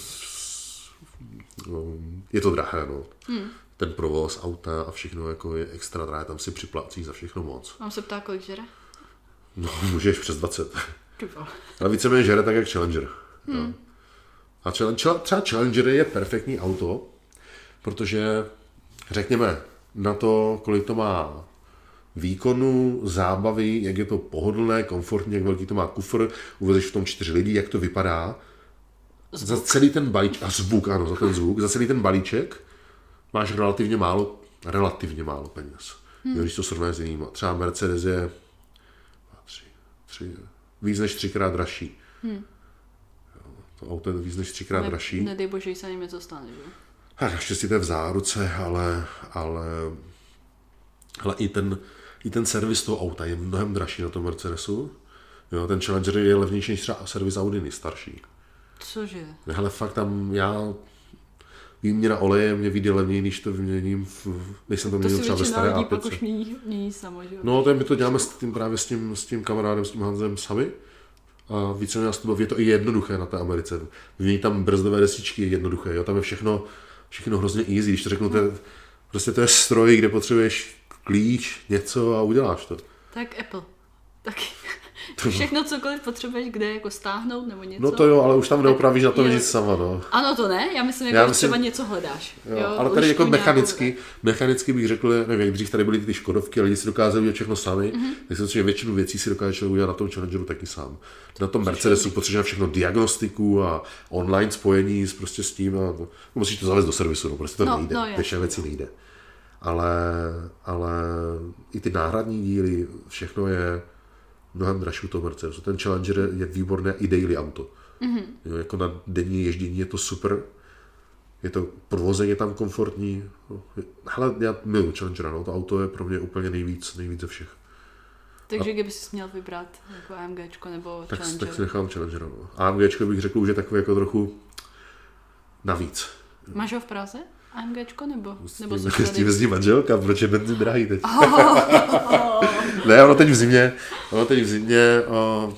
Je to drahé, no. Hmm. Ten provoz, auta a všechno jako je extra drahé, tam si připlácí za všechno moc. Mám se ptá, kolik žere? No, můžeš přes dvacet. Ale víceméně žere tak jak Challenger. Hmm. A třeba Challenger je perfektní auto, protože řekněme na to, kolik to má výkonu, zábavy, jak je to pohodlné, komfortně, jak velký to má kufr, uvezeš v tom čtyři lidi, jak to vypadá. Zvuk. Za celý ten balíček, a zvuk, ano, za ten zvuk, za celý ten balíček máš relativně málo, relativně málo peněz. Hmm. Jo, když to srovnáš s jinýma. Třeba Mercedes je tři, tři, víc než třikrát dražší. Hmm. Jo, to auto je víc než třikrát ne, dražší. Nedej bože, se jim něco stane, že? A naštěstí to je v záruce, ale, ale, ale i ten, i ten servis toho auta je mnohem dražší na tom Mercedesu. Jo, ten Challenger je levnější než třeba servis Audiny starší. Cože? Hele, fakt tam já... Výměna oleje mě vyjde levněji, než to vyměním, v, než jsem to měnil třeba ve staré á pět. To si většina lidí pak už mění samo, že jo? No, to je, my to děláme s tím, právě s tím, s tím kamarádem, s tím Hansem sami. A více nás to baví, je to i jednoduché na té Americe. Vymění tam brzdové destičky, je jednoduché, jo? Tam je všechno, všechno hrozně easy, když to řeknu, to je, prostě to je stroj, kde potřebuješ klíč, něco a uděláš to. Tak Apple. Taky. Všechno, cokoliv potřebuješ, kde jako stáhnout nebo něco. No to jo, ale už tam neopravíš na to nic sama, no. Ano, to ne, já myslím, jako, že třeba něco hledáš. Jo, jo, ale tady jako mechanicky, mechanicky bych řekl, nevím, jak dřív tady byly ty Škodovky, lidi si dokázali udělat všechno sami, mm-hmm. tak si myslím, že většinu věcí si dokáže udělat na tom Challengeru taky sám. Na tom Mercedesu potřebuješ všechno diagnostiku a online spojení s, prostě s tím, a no, musíš to zavést do servisu, no, prostě to no, nejde, no, většina věcí nejde. Ale, ale i ty náhradní díly, všechno je mnohem dražší u toho Mercedesu. Ten Challenger je výborné i daily auto. Mm-hmm. Jo, jako na denní ježdění je to super. Je to provození, je tam komfortní. Hele, já miluji Challengera, no. To auto je pro mě úplně nejvíc, nejvíc ze všech. Takže a... kdyby jsi měl vybrat jako AMGčko nebo tak, Challenger? Tak si nechám Challengera, no. AMGčko bych řekl, že je takové jako trochu navíc. Máš ho v Praze? AMGčko nebo? nebo s tím jezdí manželka, proč je benzín drahý teď? Ne, ono teď v zimě, ono teď v zimě, uh,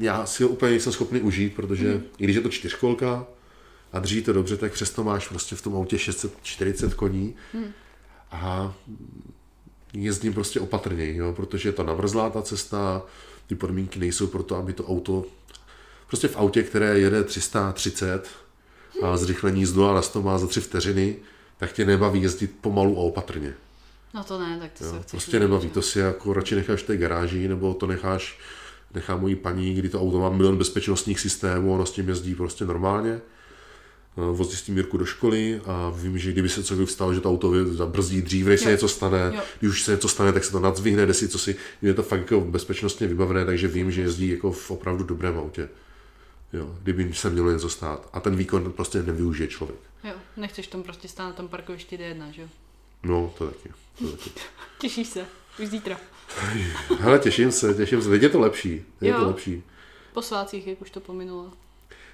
já si ho úplně nejsem schopný užít, protože mm. i když je to čtyřkolka a drží to dobře, tak přesto máš prostě v tom autě šest set čtyřicet koní mm. a jezdím prostě opatrněji, jo, protože je to navrzlá ta cesta, ty podmínky nejsou pro to, aby to auto, prostě v autě, které jede tři sta třicet a zrychlení z nula na sto má za tři vteřiny, tak tě nebaví jezdit pomalu a opatrně. No to ne, tak to jo, se chci. Prostě nebaví, to si jako radši necháš v té garáži, nebo to necháš, nechá mojí paní, kdy to auto má milion bezpečnostních systémů, ona s tím jezdí prostě normálně. Vozí s tím Jirku do školy a vím, že kdyby se cokoliv stalo, že to auto zabrzdí dřív, než se něco stane, jo. Když už se něco stane, tak se to nadzvihne, jde si co si, je to fakt jako bezpečnostně vybavené, takže vím, že jezdí jako v opravdu dobrém autě. Jo, kdyby se mělo něco stát. A ten výkon prostě nevyužije člověk. Jo, nechceš tam prostě stát na tom parkovišti D jedna, že jo? No, to taky. To taky. Těšíš se, už zítra. Hele, těším se, těším se. Teď je to lepší, teď je to lepší. Po svácích, jak už to pominulo.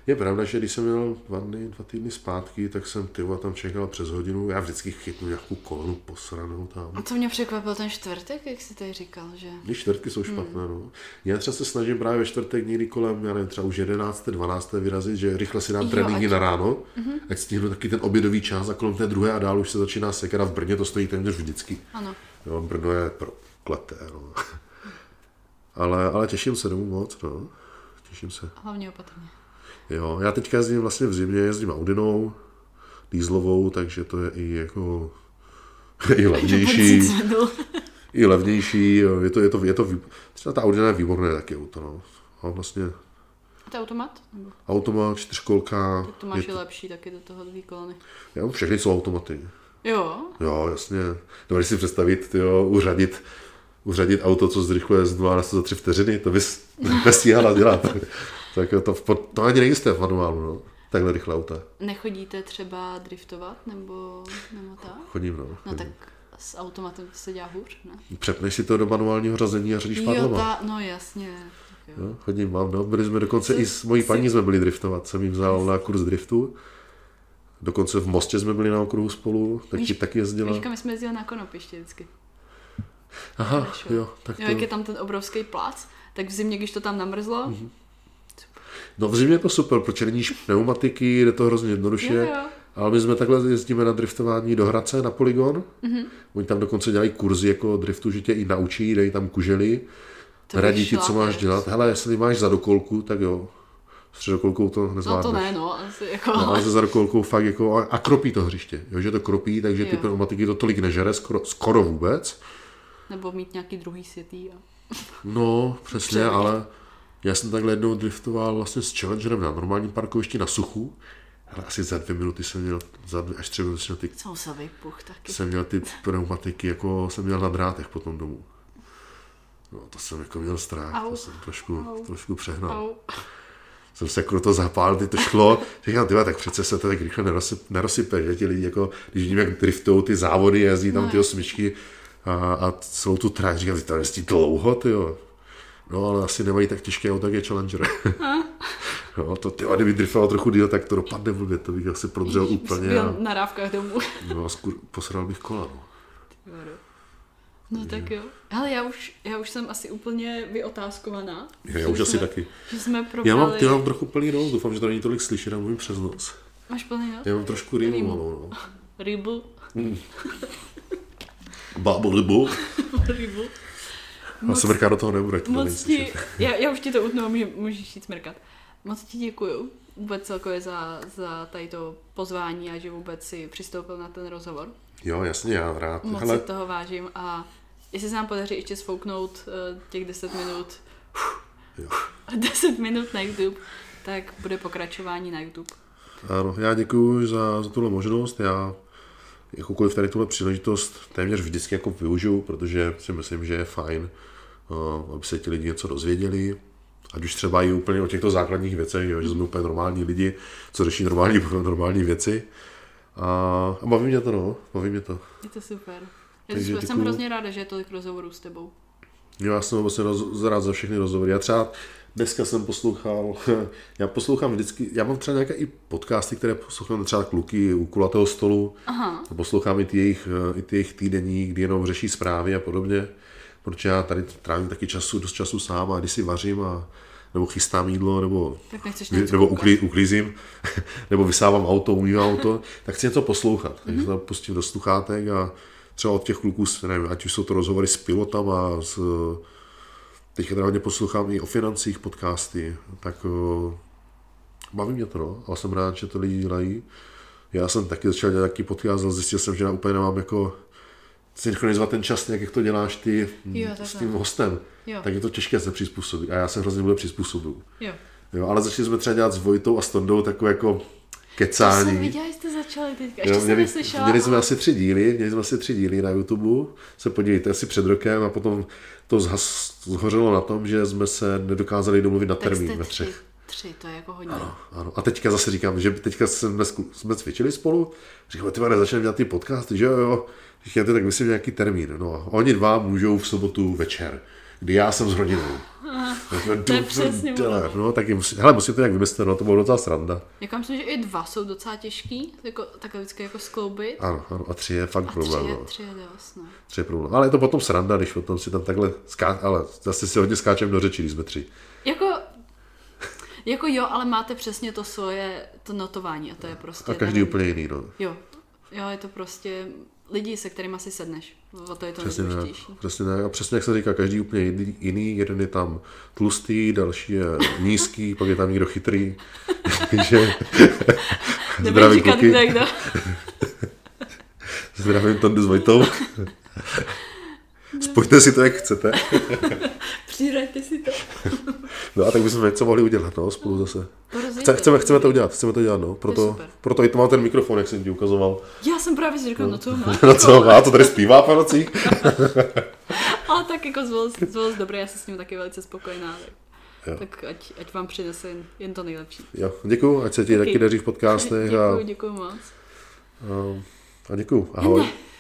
Je pravda, že když jsem měl dva, dny, dva týdny zpátky, tak jsem tyvo tam čekal přes hodinu. Já vždycky chytnu nějakou kolonu posranou tam. A co mě překvapilo, ten čtvrtek, jak jsi tady říkal, že? Ty čtvrtky jsou špatné, hmm. no. Já třeba se snažím právě ve čtvrtek někdy kolem, já nevím, třeba už jedenáct, dvanáct vyrazit, že rychle si dám jo, tréninky ať... na ráno, mm-hmm. ať stihnu taky ten obědový čas a kolem té druhé a dál už se začíná sekat a v Brně to stojí téměř vždycky. Ano. Jo, Brno je prokleté, no. ale, ale těším se domů moc, no. Těším se. Hlavně opatrně. Jo, já teďka jezdím vlastně v zimě, jezdím Audinou, dieselovou, takže to je i jako i levnější, i levnější, jo, je to, je to, je to, třeba ta Audina je výborné taky auto, no, a vlastně. A to je automat? Nebo? Automat, čtyřkolka. Tak to máš je lepší taky do toho dvě kolony. Jo, všechny jsou automaty. Jo? Jo, jasně, dovedeš si představit, jo, uřadit. Uřadit auto, co zrychluje z dvanáct za tři vteřiny, to bys nestíhala dělat. Tak to, v, to ani nejisté v manuálu, no. Takhle rychle auta. Nechodíte třeba driftovat, nebo, nebo tak? Chodím, no. Chodím. No tak s automatem se dělá hůř, ne? Přepneš si to do manuálního řazení a řadíš padlama. Jo, ta, no jasně. Tak jo. No, chodím, mám, no. Byli jsme dokonce, jsi, i s mojí paní jsi... jsme byli driftovat. Jsem jim vzal na kurz driftu. Dokonce v Mostě jsme byli na okruhu spolu, tak ti taky jezdila. Víš, my jsme jezdili na Konopiště vždycky. Aha, jo, tak jo, to... Jak je tam ten obrovský plac, tak v zimě, když to tam namrzlo. Mm-hmm. No v zimě je to super, protože není pneumatiky, jde to hrozně jednoduše, jo, jo. Ale my jsme takhle jezdíme na driftování do Hradce, na Polygon. Mm-hmm. Oni tam dokonce dělají kurzy jako driftu, že tě i naučí, dají tam kužely, radí ti, co máš dělat. Hele, jestli máš zadokolku, tak jo, středokolkou to nezvládneš. No to ne, no. Asi jako... no ale se zadokolkou fakt jako, a kropí to hřiště, jo, že to kropí, takže ty jo. Pneumatiky to tolik nežere, skoro, skoro vůbec. Nebo mít nějaký druhý světý. A... No, přesně, Převědět. Ale já jsem takhle jednou driftoval vlastně s Challengerem na normálním parkovišti na suchu, ale asi za dvě minuty jsem měl, za dvě až tři minuty jsem měl ty... Jsem se vypuch taky. Jsem měl ty pneumatiky, jako jsem měl na drátech potom domů. No, to jsem jako měl strach, au, to jsem trošku, au, trošku přehnal. Au. Jsem se jako to zapálil, ty to šlo. Říkám, tyhle, tak přece se to tak rychle nerosype, nerosype že ti lidi, jako, když vidím, jak driftujou ty závody, jezdí tam no, ty osmičky, A, a celou tu trať, říkám, ty to jezdí dlouho, tyjo. No, ale asi nemají tak těžké auto, jak je Challenger. No, to tyjo, kdyby driftoval trochu díl, tak to dopadne vůbec, to bych asi prodřel Ježíš, úplně. Byl a... na rávkách domů. No, a skur... posral bych kola, no. No tak jo. Hele, já už, já už jsem asi úplně vyotázkovaná. Já, já už jsme, asi taky. Že jsme probrali... Já mám, ty mám trochu plný nos, doufám, že to není tolik slyšet, já mluvím přes nos. Máš plný nos? Já mám trošku rýmu malou, no. Rybu. Mm. Bábo libu. libu. A smrkat do toho nebude. Moc ti, já, já už ti to utnu, může, můžeš jít smrkat. Moc ti děkuju vůbec celkově za, za tady to pozvání a že vůbec si přistoupil na ten rozhovor. Jo, jasně, já rád. Moc Hele. si toho vážím a jestli se nám podaří ještě sfouknout těch deset minut jo. deset minut na YouTube, tak bude pokračování na YouTube. Ano, já děkuju za, za tuhle možnost. Já jakoukoliv tady tuhle příležitost téměř vždycky jako využiju, protože si myslím, že je fajn, aby se ti lidi něco dozvěděli. Ať už třeba i úplně o těchto základních věcech, že jsme úplně normální lidi, co řeší normální, normální věci. A, a baví mě to, no. Baví mě to. Je to super. Já jsem děkuju. Hrozně ráda, že je tolik rozhovorů s tebou. Já jsem vlastně roz, rád za všechny rozhovory. Já třeba dneska jsem poslouchal, já poslouchám vždycky, já mám třeba nějaké i podcasty, které poslouchám třeba kluky u kulatého stolu. Aha. Poslouchám i ty jejich, i ty jejich týdení, kdy jenom řeší zprávy a podobně, protože já tady trávím taky času, dost času sám a když si vařím a nebo chystám jídlo, nebo, nebo uklí, uklízím, nebo vysávám auto, umývám auto, tak chci něco poslouchat. Takže mm-hmm. se tam pustím do sluchátek a třeba od těch kluků, nevím, ať už jsou to rozhovory s pilotama, s, teďka hodně poslouchám i o financích podcasty, tak uh, baví mě to, no, ale jsem rád, že to lidi dělají. Já jsem taky začal dělat nějaký podcast, ale zjistil jsem, že já úplně nemám jako synchronizovat ten čas, jak to děláš ty jo, s tím hostem, jo. Tak je to těžké se přizpůsobit a já se hrozně budu přizpůsobit. Jo. Jo, ale začali jsme třeba dělat s Vojtou a Stondou takové jako kecání. To jsem viděla, že jste začali teďka, ještě jo, měli, jsem neslyšela. Měli jsme asi tři díly, měli jsme asi tři díly na YouTube, se podívejte asi před rokem a potom to zhas, zhořelo na tom, že jsme se nedokázali domluvit na tak termín ve třech. Tři. Tři, to je jako hodně. Ano, ano. A teďka zase říkám, že teďka jsme, jsme cvičili spolu, říkám, ty vane, začneme dělat ty podcasty, že jo, jo, říkáte, tak myslím nějaký termín, no a oni dva můžou v sobotu večer, kdy já jsem s rodinou. To je přesně no, tak musí, hele, musím to nějak vymyslet, no, to bylo docela sranda. Já myslím, že i dva jsou docela těžký, jako, takhle vždycky jako skloubit. Ano, ano, a tři je fakt a problém. A tři je, no. Tři je dost, no. Tři je problém, ale je to potom sranda, když potom si tam takhle skáč, ale zase si hodně skáčeme do řeči, když jsme tři. Jako, jako jo, ale máte přesně to svoje, to notování a to je prostě... A každý nevím, úplně jiný, no. Jo, jo, je to prostě... Lidi, se kterým asi sedneš. O to je to nejdůležitější. Přesně tak. A přesně jak se říká, každý úplně jiný. Jeden je tam tlustý, další je nízký, pak je tam někdo chytrý. Takže zdravím říkat, kluky. Kde, kdo. Zdravím Tondu s Vojtou. Spojte si to, jak chcete. Přiraďte si to. No a tak bychom něco mohli udělat, no, spolu zase. Chce, chceme, chceme to udělat, chceme to dělat, no. Proto, to proto i to mám ten mikrofon, jak jsem ti ukazoval. Já jsem právě si říkal, no, no co má. No co má, to tady zpívá po nocích. Ale tak jako zvolil jsi dobrý, já jsem s ním taky velice spokojená. Tak, tak ať, ať vám přinese jen, jen to nejlepší. Jo, děkuju, ať se ti okay. Taky daří v podcastech. Děkuju, a... děkuju moc. A děkuju, ahoj. Ne.